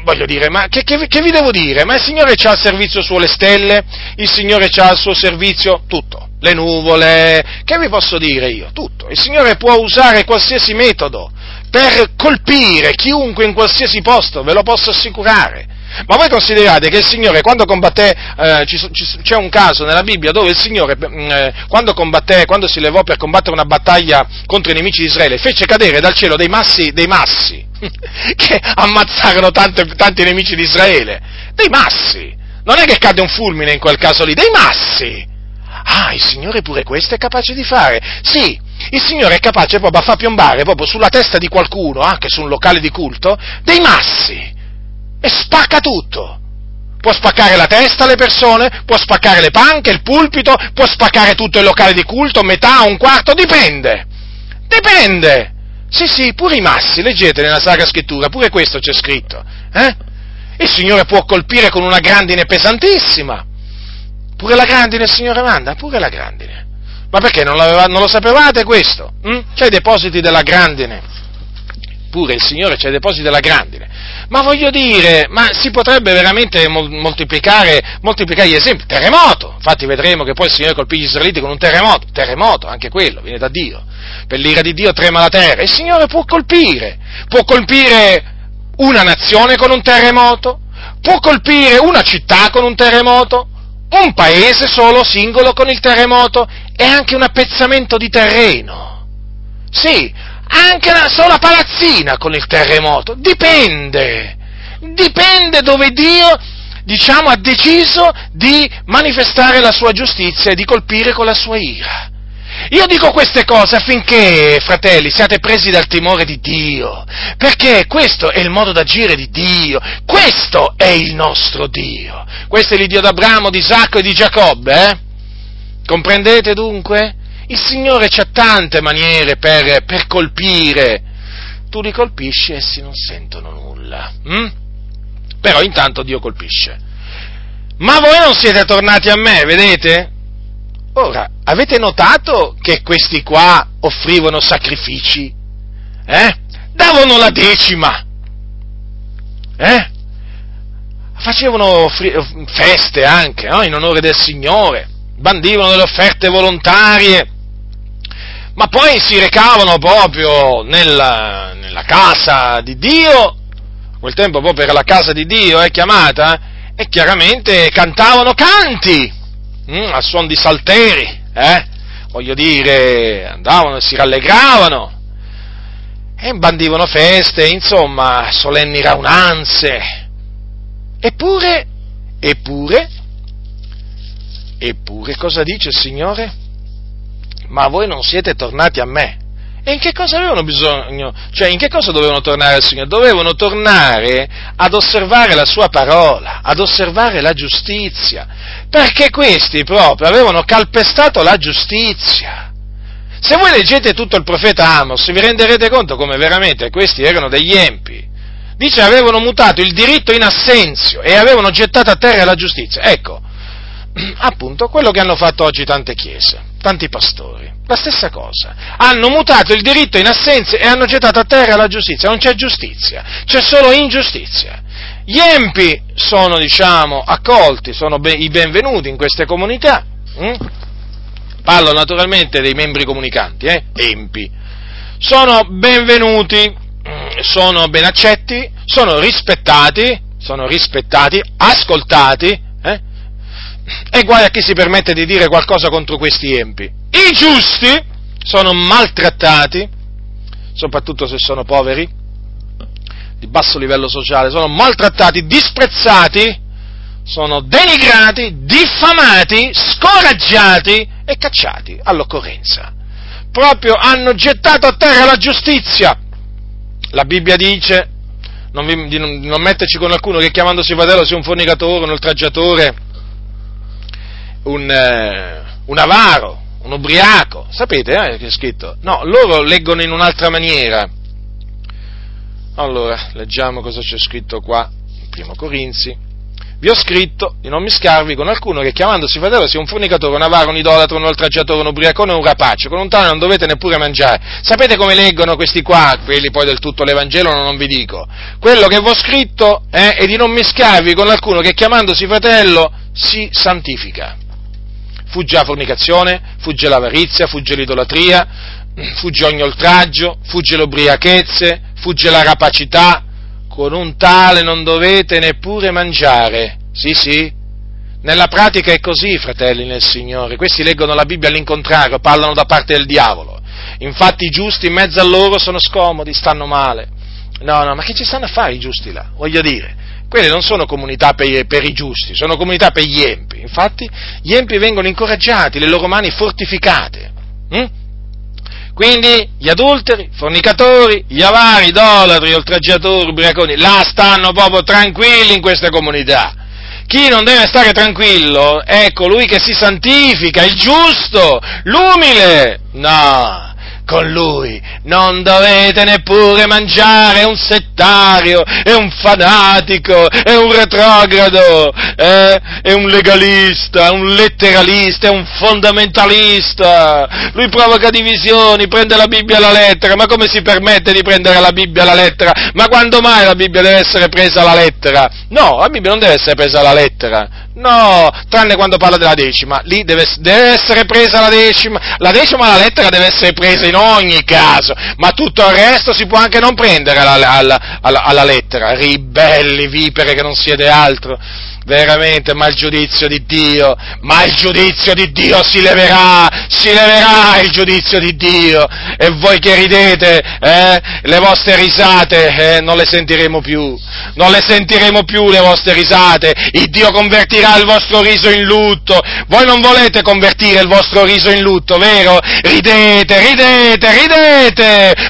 voglio dire, ma che vi devo dire? Ma il Signore c'ha al servizio suo le stelle, il Signore c'ha al suo servizio tutto, le nuvole, che vi posso dire io? Tutto. Il Signore può usare qualsiasi metodo per colpire chiunque in qualsiasi posto, ve lo posso assicurare. Ma voi considerate che il Signore quando combatté, c'è un caso nella Bibbia dove il Signore quando si levò per combattere una battaglia contro i nemici di Israele, fece cadere dal cielo dei massi che ammazzarono tanti nemici di Israele, dei massi, non è che cadde un fulmine in quel caso lì, dei massi. Ah, il Signore pure questo è capace di fare, sì. Il Signore è capace proprio a far piombare proprio sulla testa di qualcuno, anche su un locale di culto, dei massi. E spacca tutto. Può spaccare la testa alle persone, può spaccare le panche, il pulpito, può spaccare tutto il locale di culto, metà, un quarto, dipende. Sì, pure i massi, leggete nella Sacra Scrittura, pure questo c'è scritto. Il Signore può colpire con una grandine pesantissima. Pure la grandine il Signore manda, pure la grandine. Ma perché non lo sapevate questo? C'è i depositi della grandine, pure il Signore c'è i depositi della grandine. Ma voglio dire, ma si potrebbe veramente moltiplicare gli esempi. Terremoto, infatti vedremo che poi il Signore colpì gli israeliti con un terremoto, anche quello viene da Dio, per l'ira di Dio trema la terra. Il Signore può colpire una nazione con un terremoto, può colpire una città con un terremoto, un paese solo, singolo, con il terremoto, e anche un appezzamento di terreno, sì, anche una sola palazzina con il terremoto, dipende dove Dio, diciamo, ha deciso di manifestare la sua giustizia e di colpire con la sua ira. Io dico queste cose affinché, fratelli, siate presi dal timore di Dio, perché questo è il modo d'agire di Dio, questo è il nostro Dio, questo è l'Iddio d'Abramo, di Isacco e di Giacobbe, Comprendete dunque? Il Signore c'ha tante maniere per colpire, tu li colpisci e essi non sentono nulla, Però intanto Dio colpisce. Ma voi non siete tornati a me, vedete? Ora, avete notato che questi qua offrivano sacrifici? Davano la decima, Facevano feste anche, in onore del Signore, bandivano delle offerte volontarie, ma poi si recavano proprio nella casa di Dio, a quel tempo proprio era la casa di Dio, è chiamata, e chiaramente cantavano canti, a suon di salteri, voglio dire, andavano e si rallegravano, e bandivano feste, insomma, solenni raunanze. Eppure, cosa dice il Signore? Ma voi non siete tornati a me. E in che cosa avevano bisogno? Cioè, in che cosa dovevano tornare al Signore? Dovevano tornare ad osservare la sua parola, ad osservare la giustizia, perché questi proprio avevano calpestato la giustizia. Se voi leggete tutto il profeta Amos, vi renderete conto come veramente questi erano degli empi. Dice, avevano mutato il diritto in assenzio e avevano gettato a terra la giustizia. Ecco, appunto, quello che hanno fatto oggi tante chiese, tanti pastori, la stessa cosa. Hanno mutato il diritto in assenzio e hanno gettato a terra la giustizia. Non c'è giustizia, c'è solo ingiustizia. Gli empi sono, diciamo, accolti, sono i benvenuti in queste comunità. Parlo naturalmente dei membri comunicanti, empi. Sono benvenuti, sono ben accetti, sono rispettati, ascoltati, e guai a chi si permette di dire qualcosa contro questi empi. I giusti sono maltrattati, soprattutto se sono poveri, di basso livello sociale, sono maltrattati, disprezzati, sono denigrati, diffamati, scoraggiati e cacciati all'occorrenza. Proprio hanno gettato a terra la giustizia. La Bibbia dice di non metterci con alcuno che chiamandosi fratello sia un fornicatore, un oltraggiatore, un avaro, un ubriaco. Sapete che è scritto? No, loro leggono in un'altra maniera. Allora, leggiamo cosa c'è scritto qua, in 1 Corinzi. Vi ho scritto di non mischiarvi con alcuno che chiamandosi fratello sia un fornicatore, un avaro, un idolatro, un oltraggiatore, un ubriacone, un rapace, con un tale non dovete neppure mangiare. Sapete come leggono questi qua, quelli poi del tutto l'Evangelo, non vi dico. Quello che vi ho scritto è di non mischiarvi con alcuno che chiamandosi fratello si santifica. Fugge la fornicazione, fugge l'avarizia, fugge l'idolatria, fugge ogni oltraggio, fugge l'ubriachezze, fugge la rapacità. Con un tale non dovete neppure mangiare. Sì, nella pratica è così, fratelli nel Signore. Questi leggono la Bibbia all'incontrario, parlano da parte del diavolo. Infatti i giusti in mezzo a loro sono scomodi, stanno male. No, ma che ci stanno a fare i giusti là? Voglio dire, quelle non sono comunità per i giusti, sono comunità per gli empi. Infatti gli empi vengono incoraggiati, le loro mani fortificate. Quindi gli adulteri, fornicatori, gli avari, idolatri, oltraggiatori, ubriaconi, là stanno proprio tranquilli in queste comunità. Chi non deve stare tranquillo è colui che si santifica, il giusto, l'umile. No, con lui non dovete neppure mangiare, è un settario, è un fanatico, è un retrogrado, è un legalista, è un letteralista, è un fondamentalista, lui provoca divisioni, prende la Bibbia alla lettera, ma come si permette di prendere la Bibbia alla lettera? Ma quando mai la Bibbia deve essere presa alla lettera? No, la Bibbia non deve essere presa alla lettera. No, tranne quando parla della decima, lì deve essere presa la decima alla lettera deve essere presa in ogni caso, ma tutto il resto si può anche non prendere alla lettera, ribelli, vipere che non siete altro, veramente, ma il giudizio di Dio si leverà il giudizio di Dio, e voi che ridete, le vostre risate, non le sentiremo più le vostre risate, il Dio convertirà il vostro riso in lutto. Voi non volete convertire il vostro riso in lutto, vero? Ridete,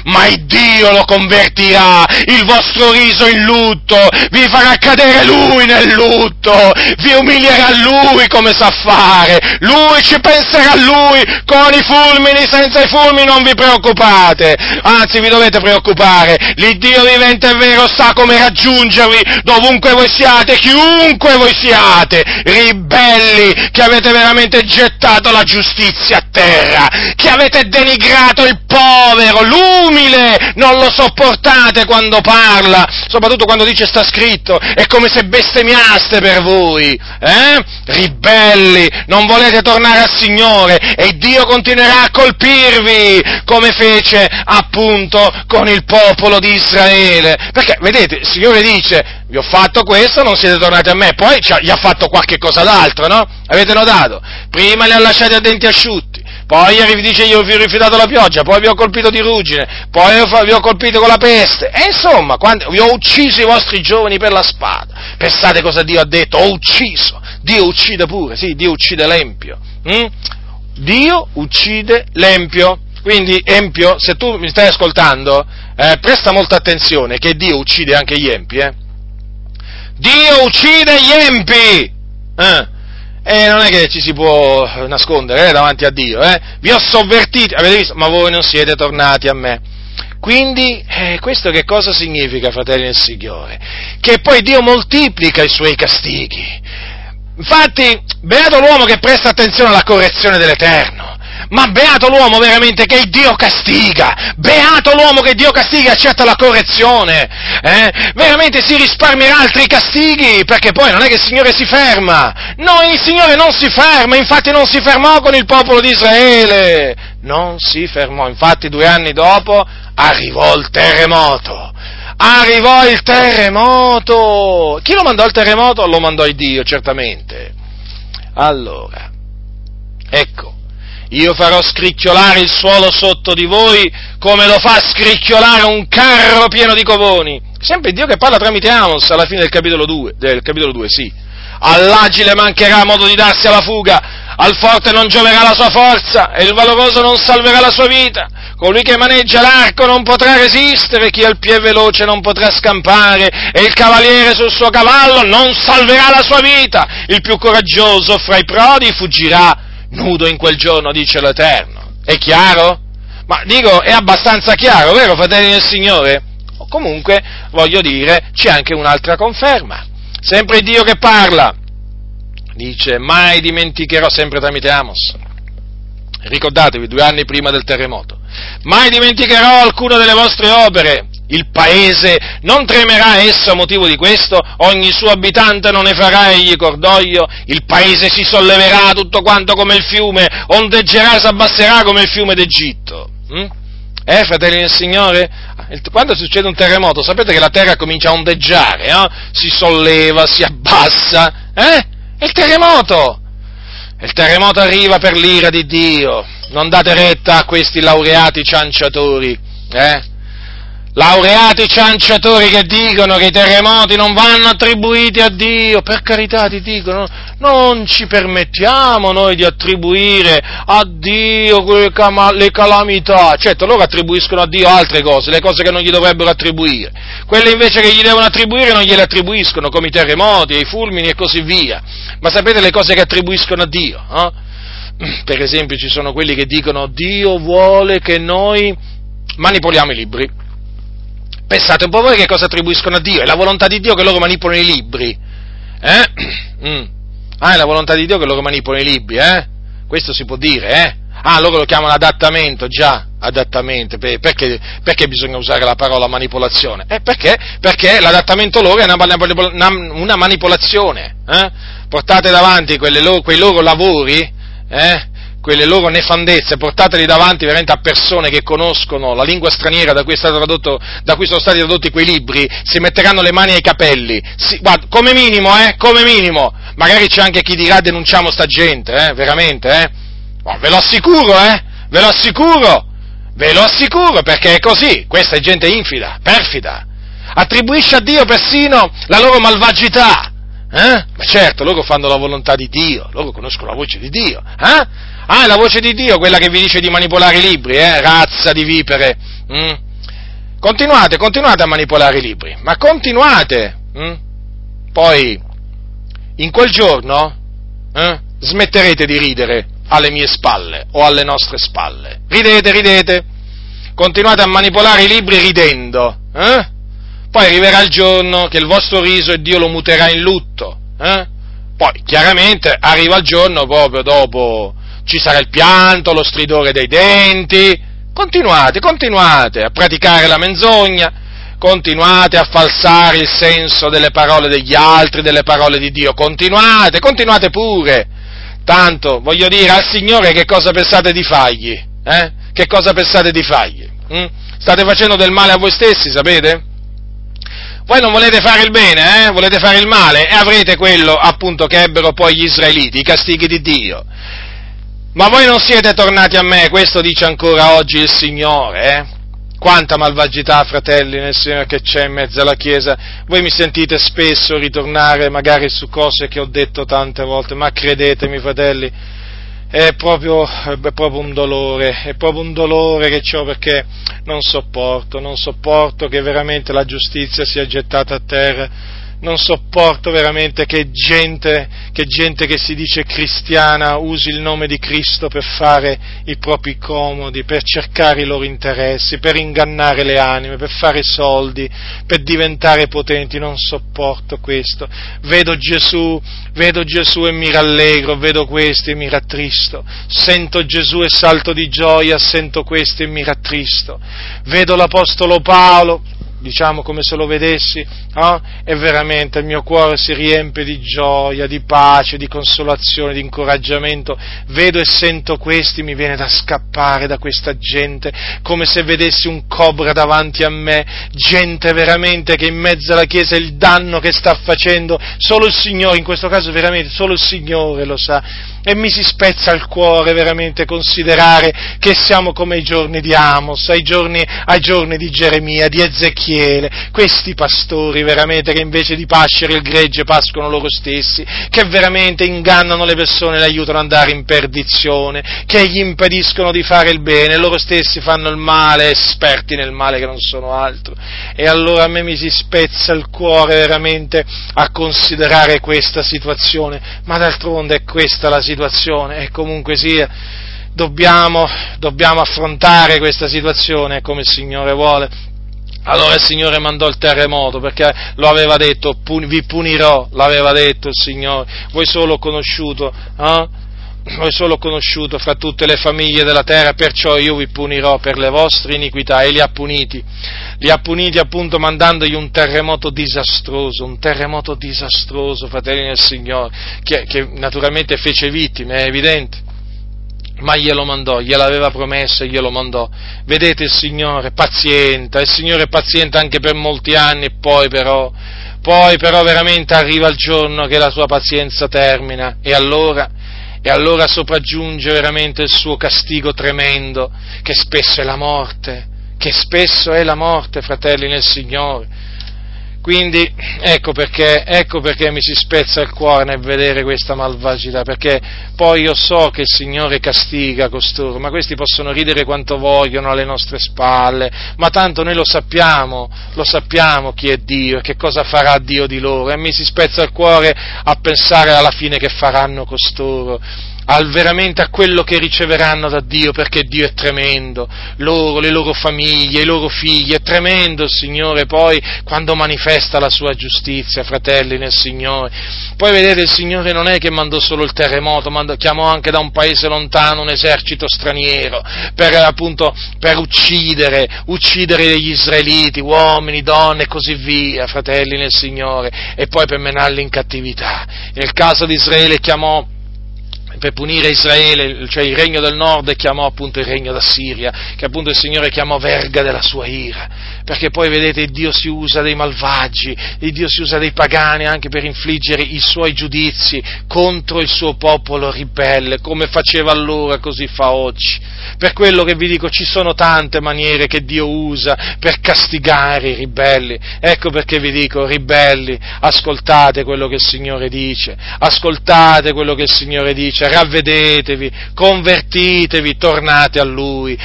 ma il Dio lo convertirà, il vostro riso in lutto, vi farà cadere Lui nel lutto. Egitto, vi umilierà lui come sa fare, lui ci penserà lui, con i fulmini, senza i fulmini non vi preoccupate, anzi vi dovete preoccupare, l'Iddio vivente e vero sa come raggiungervi dovunque voi siate, chiunque voi siate, ribelli che avete veramente gettato la giustizia a terra, che avete denigrato il povero, l'umile, non lo sopportate quando parla, soprattutto quando dice sta scritto, è come se bestemmiaste per voi, eh? Ribelli, non volete tornare al Signore e Dio continuerà a colpirvi, come fece appunto con il popolo di Israele, perché vedete, il Signore dice, vi ho fatto questo, non siete tornati a me, poi gli ha fatto qualche cosa d'altro, no? Avete notato? Prima li ha lasciati a denti asciutti, poi vi dice io vi ho rifiutato la pioggia, poi vi ho colpito di ruggine, poi vi ho colpito con la peste, e insomma, quando vi ho ucciso i vostri giovani per la spada, pensate cosa Dio ha detto, ho ucciso, Dio uccide pure, sì, Dio uccide l'empio, Dio uccide l'empio, quindi empio, se tu mi stai ascoltando, presta molta attenzione che Dio uccide anche gli empi, Dio uccide gli empi, E non è che ci si può nascondere davanti a Dio, Vi ho sovvertiti, avete visto? Ma voi non siete tornati a me. Quindi, questo che cosa significa, fratelli del Signore? Che poi Dio moltiplica i suoi castighi. Infatti, beato l'uomo che presta attenzione alla correzione dell'Eterno. Ma beato l'uomo veramente che Dio castiga, beato l'uomo che Dio castiga e accetta la correzione, veramente si risparmierà altri castighi, perché poi non è che il Signore si ferma, no, il Signore non si ferma, infatti non si fermò con il popolo di Israele, non si fermò, infatti 2 anni dopo arrivò il terremoto, chi lo mandò il terremoto? Lo mandò il Dio, certamente. Allora, ecco, io farò scricchiolare il suolo sotto di voi come lo fa scricchiolare un carro pieno di covoni. Sempre Dio che parla tramite Amos alla fine del capitolo 2, sì. All'agile mancherà modo di darsi alla fuga, al forte non gioverà la sua forza e il valoroso non salverà la sua vita. Colui che maneggia l'arco non potrà resistere, chi ha il piè veloce non potrà scampare, e il cavaliere sul suo cavallo non salverà la sua vita. Il più coraggioso fra i prodi fuggirà nudo in quel giorno, dice l'Eterno. È chiaro? Ma dico, è abbastanza chiaro, vero, fratelli del Signore? O comunque, voglio dire, c'è anche un'altra conferma. Sempre Dio che parla, dice, mai dimenticherò, sempre tramite Amos, ricordatevi, 2 anni prima del terremoto, mai dimenticherò alcuna delle vostre opere, il paese non tremerà esso a motivo di questo, ogni suo abitante non ne farà egli cordoglio, il paese si solleverà tutto quanto come il fiume, ondeggerà e s'abbasserà come il fiume d'Egitto. Fratelli del Signore, quando succede un terremoto, sapete che la terra comincia a ondeggiare, no? Si solleva, si abbassa, è il terremoto! Il terremoto arriva per l'ira di Dio, non date retta a questi laureati cianciatori, laureati cianciatori che dicono che i terremoti non vanno attribuiti a Dio, per carità ti dicono, non ci permettiamo noi di attribuire a Dio le calamità, certo loro attribuiscono a Dio altre cose, le cose che non gli dovrebbero attribuire, quelle invece che gli devono attribuire non gliele attribuiscono, come i terremoti, i fulmini e così via, ma sapete le cose che attribuiscono a Dio? Per esempio ci sono quelli che dicono Dio vuole che noi manipoliamo i libri. Pensate un po' voi che cosa attribuiscono a Dio, è la volontà di Dio che loro manipolano i libri, è la volontà di Dio che loro manipolano i libri, questo si può dire, loro lo chiamano adattamento, adattamento, perché bisogna usare la parola manipolazione? Perché l'adattamento loro è una manipolazione, portate davanti quei loro lavori, quelle loro nefandezze, portateli davanti veramente a persone che conoscono la lingua straniera da cui sono stati tradotti quei libri, si metteranno le mani ai capelli, guarda, come minimo, magari c'è anche chi dirà denunciamo sta gente, veramente, ma ve lo assicuro, perché è così, questa è gente infida, perfida, attribuisce a Dio persino la loro malvagità, ma certo, loro fanno la volontà di Dio, loro conoscono la voce di Dio, la voce di Dio, quella che vi dice di manipolare i libri, razza di vipere, continuate a manipolare i libri, ma continuate, poi in quel giorno smetterete di ridere alle mie spalle o alle nostre spalle. Ridete, continuate a manipolare i libri ridendo, Poi arriverà il giorno che il vostro riso e Dio lo muterà in lutto, Poi chiaramente arriva il giorno proprio dopo, ci sarà il pianto, lo stridore dei denti. Continuate a praticare la menzogna, continuate a falsare il senso delle parole degli altri, delle parole di Dio, continuate pure, tanto, voglio dire, al Signore che cosa pensate di fargli? Che cosa pensate di fargli? State facendo del male a voi stessi, sapete? Voi non volete fare il bene, volete fare il male, e avrete quello appunto che ebbero poi gli israeliti, i castighi di Dio. Ma voi non siete tornati a me, questo dice ancora oggi il Signore, Quanta malvagità, fratelli, nel Signore che c'è in mezzo alla Chiesa. Voi mi sentite spesso ritornare magari su cose che ho detto tante volte, ma credetemi, fratelli, è proprio un dolore, che c'ho, perché non sopporto che veramente la giustizia sia gettata a terra, non sopporto veramente che gente che si dice cristiana usi il nome di Cristo per fare i propri comodi, per cercare i loro interessi, per ingannare le anime, per fare soldi, per diventare potenti. Non sopporto questo. Vedo Gesù e mi rallegro, vedo questi e mi rattristo. Sento Gesù e salto di gioia, sento questi e mi rattristo. Vedo l'apostolo Paolo, diciamo come se lo vedessi, e veramente il mio cuore si riempie di gioia, di pace, di consolazione, di incoraggiamento. Vedo e sento questi, mi viene da scappare da questa gente, come se vedessi un cobra davanti a me, gente veramente che in mezzo alla Chiesa il danno che sta facendo, solo il Signore, in questo caso veramente solo il Signore lo sa, e mi si spezza il cuore veramente considerare che siamo come i giorni di Amos, ai giorni di Geremia, di Ezechiele. Questi pastori veramente che invece di pascere il gregge pascono loro stessi, che veramente ingannano le persone, le aiutano ad andare in perdizione, che gli impediscono di fare il bene, loro stessi fanno il male, esperti nel male che non sono altro. E allora a me mi si spezza il cuore veramente a considerare questa situazione, ma d'altronde è questa la situazione, e comunque sia dobbiamo affrontare questa situazione come il Signore vuole. Allora il Signore mandò il terremoto, perché lo aveva detto, vi punirò, l'aveva detto il Signore. Voi solo ho conosciuto fra tutte le famiglie della terra, perciò io vi punirò per le vostre iniquità, e li ha puniti appunto mandandogli un terremoto disastroso, fratelli del Signore, che naturalmente fece vittime, è evidente. Ma glielo mandò, gliel'aveva promesso e glielo mandò. Vedete, il Signore è paziente anche per molti anni, e poi però veramente arriva il giorno che la sua pazienza termina, e allora sopraggiunge veramente il suo castigo tremendo, che spesso è la morte, fratelli nel Signore. Quindi ecco perché mi si spezza il cuore nel vedere questa malvagità, perché poi io so che il Signore castiga costoro, ma questi possono ridere quanto vogliono alle nostre spalle, ma tanto noi lo sappiamo chi è Dio e che cosa farà Dio di loro, e mi si spezza il cuore a pensare alla fine che faranno costoro, veramente a quello che riceveranno da Dio, perché Dio è tremendo, loro, le loro famiglie, i loro figli. È tremendo il Signore poi quando manifesta la sua giustizia, fratelli nel Signore. Poi vedete, il Signore non è che mandò solo il terremoto, chiamò anche da un paese lontano un esercito straniero per uccidere gli israeliti, uomini, donne e così via, fratelli nel Signore, e poi per menarli in cattività. Nel caso di Israele chiamò, per punire Israele, cioè il regno del nord, e chiamò appunto il regno d'Assiria, che appunto il Signore chiamò verga della sua ira, perché poi vedete Dio si usa dei malvagi, e Dio si usa dei pagani anche per infliggere i suoi giudizi contro il suo popolo ribelle, come faceva allora, così fa oggi. Per quello che vi dico, ci sono tante maniere che Dio usa per castigare i ribelli. Ecco perché vi dico, ribelli, ascoltate quello che il Signore dice, ravvedetevi, convertitevi, tornate a Lui,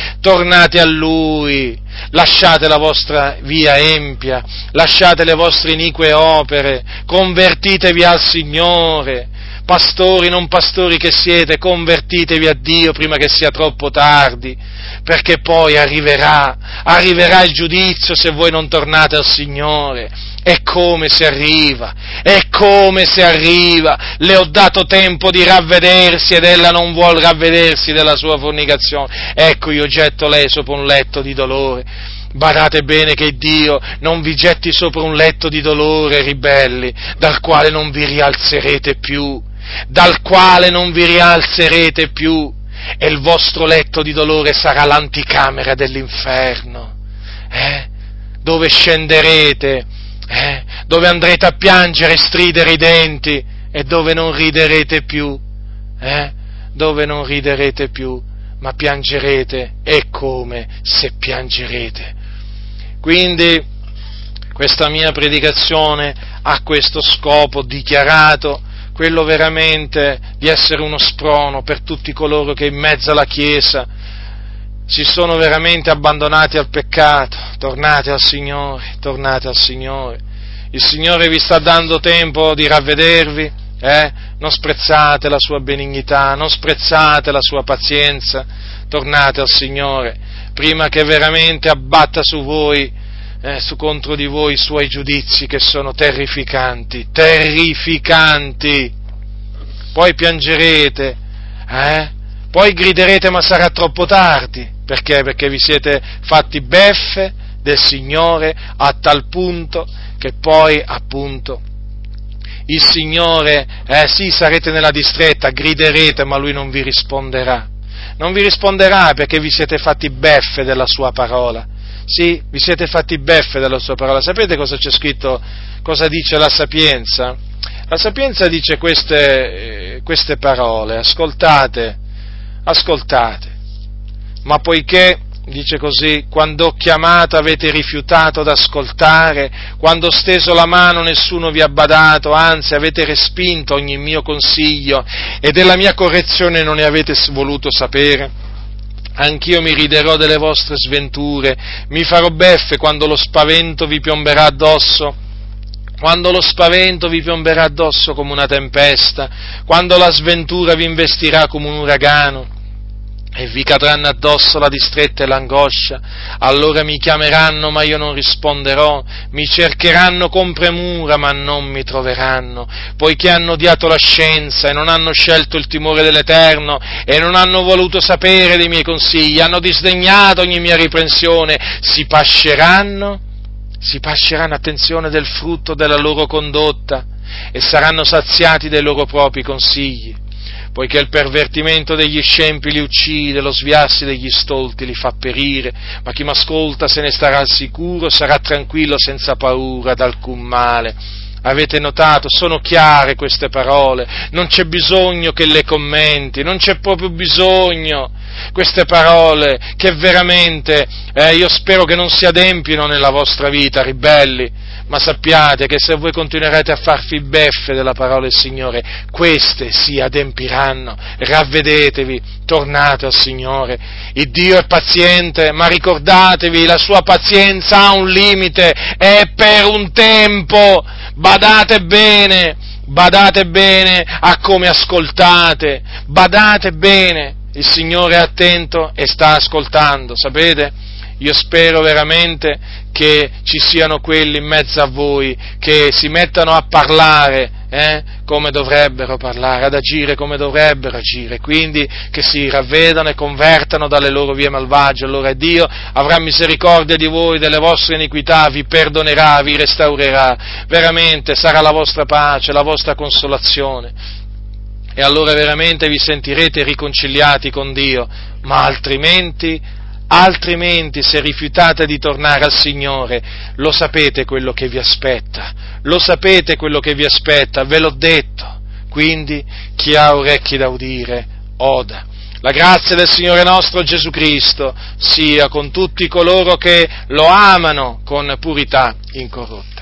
lasciate la vostra via empia, lasciate le vostre inique opere, convertitevi al Signore. Pastori, non pastori che siete, convertitevi a Dio prima che sia troppo tardi, perché poi arriverà il giudizio se voi non tornate al Signore. E come se arriva, le ho dato tempo di ravvedersi ed ella non vuol ravvedersi della sua fornicazione. Ecco, io getto lei sopra un letto di dolore. Badate bene che Dio non vi getti sopra un letto di dolore, ribelli, dal quale non vi rialzerete più, e il vostro letto di dolore sarà l'anticamera dell'inferno, dove scenderete, dove andrete a piangere e stridere i denti, e dove non riderete più, ma piangerete, e come se piangerete. Quindi questa mia predicazione ha questo scopo dichiarato, quello veramente di essere uno sprono per tutti coloro che in mezzo alla Chiesa si sono veramente abbandonati al peccato. Tornate al Signore. Il Signore vi sta dando tempo di ravvedervi. Non sprezzate la sua benignità, non sprezzate la sua pazienza, tornate al Signore, prima che veramente abbatta su voi, contro di voi i suoi giudizi che sono terrificanti, poi piangerete, poi griderete, ma sarà troppo tardi, perché vi siete fatti beffe del Signore a tal punto che poi appunto il Signore, sì, sarete nella distretta, griderete, ma Lui non vi risponderà. Non vi risponderà perché vi siete fatti beffe della Sua parola. Sì, vi siete fatti beffe della Sua parola. Sapete cosa c'è scritto? Cosa dice la Sapienza? La Sapienza dice queste parole. Ascoltate. Ma poiché, dice così, quando ho chiamato avete rifiutato ad ascoltare, quando ho steso la mano nessuno vi ha badato, anzi avete respinto ogni mio consiglio e della mia correzione non ne avete voluto sapere. Anch'io mi riderò delle vostre sventure, mi farò beffe quando lo spavento vi piomberà addosso. Quando lo spavento vi piomberà addosso come una tempesta, quando la sventura vi investirà come un uragano, e vi cadranno addosso la distretta e l'angoscia, allora mi chiameranno ma io non risponderò, mi cercheranno con premura ma non mi troveranno, poiché hanno odiato la scienza e non hanno scelto il timore dell'Eterno e non hanno voluto sapere dei miei consigli, hanno disdegnato ogni mia riprensione, si pasceranno, attenzione, del frutto della loro condotta e saranno saziati dei loro propri consigli. Poiché il pervertimento degli scempi li uccide, lo sviarsi degli stolti li fa perire, ma chi m'ascolta se ne starà al sicuro, sarà tranquillo senza paura d'alcun male. Avete notato, sono chiare queste parole, non c'è bisogno che le commenti, non c'è proprio bisogno. Queste parole che veramente io spero che non si adempiano nella vostra vita, ribelli, ma sappiate che se voi continuerete a farvi beffe della parola del Signore, queste si adempiranno. Ravvedetevi, tornate al Signore. Il Dio è paziente, ma ricordatevi, la sua pazienza ha un limite, è per un tempo. Badate bene a come ascoltate, badate bene. Il Signore è attento e sta ascoltando, sapete? Io spero veramente che ci siano quelli in mezzo a voi che si mettano a parlare come dovrebbero parlare, ad agire come dovrebbero agire, quindi che si ravvedano e convertano dalle loro vie malvagie. Allora Dio avrà misericordia di voi, delle vostre iniquità, vi perdonerà, vi restaurerà, veramente sarà la vostra pace, la vostra consolazione. E allora veramente vi sentirete riconciliati con Dio, ma altrimenti se rifiutate di tornare al Signore, lo sapete quello che vi aspetta, ve l'ho detto, quindi chi ha orecchi da udire, oda. La grazia del Signore nostro Gesù Cristo sia con tutti coloro che lo amano con purità incorrotta.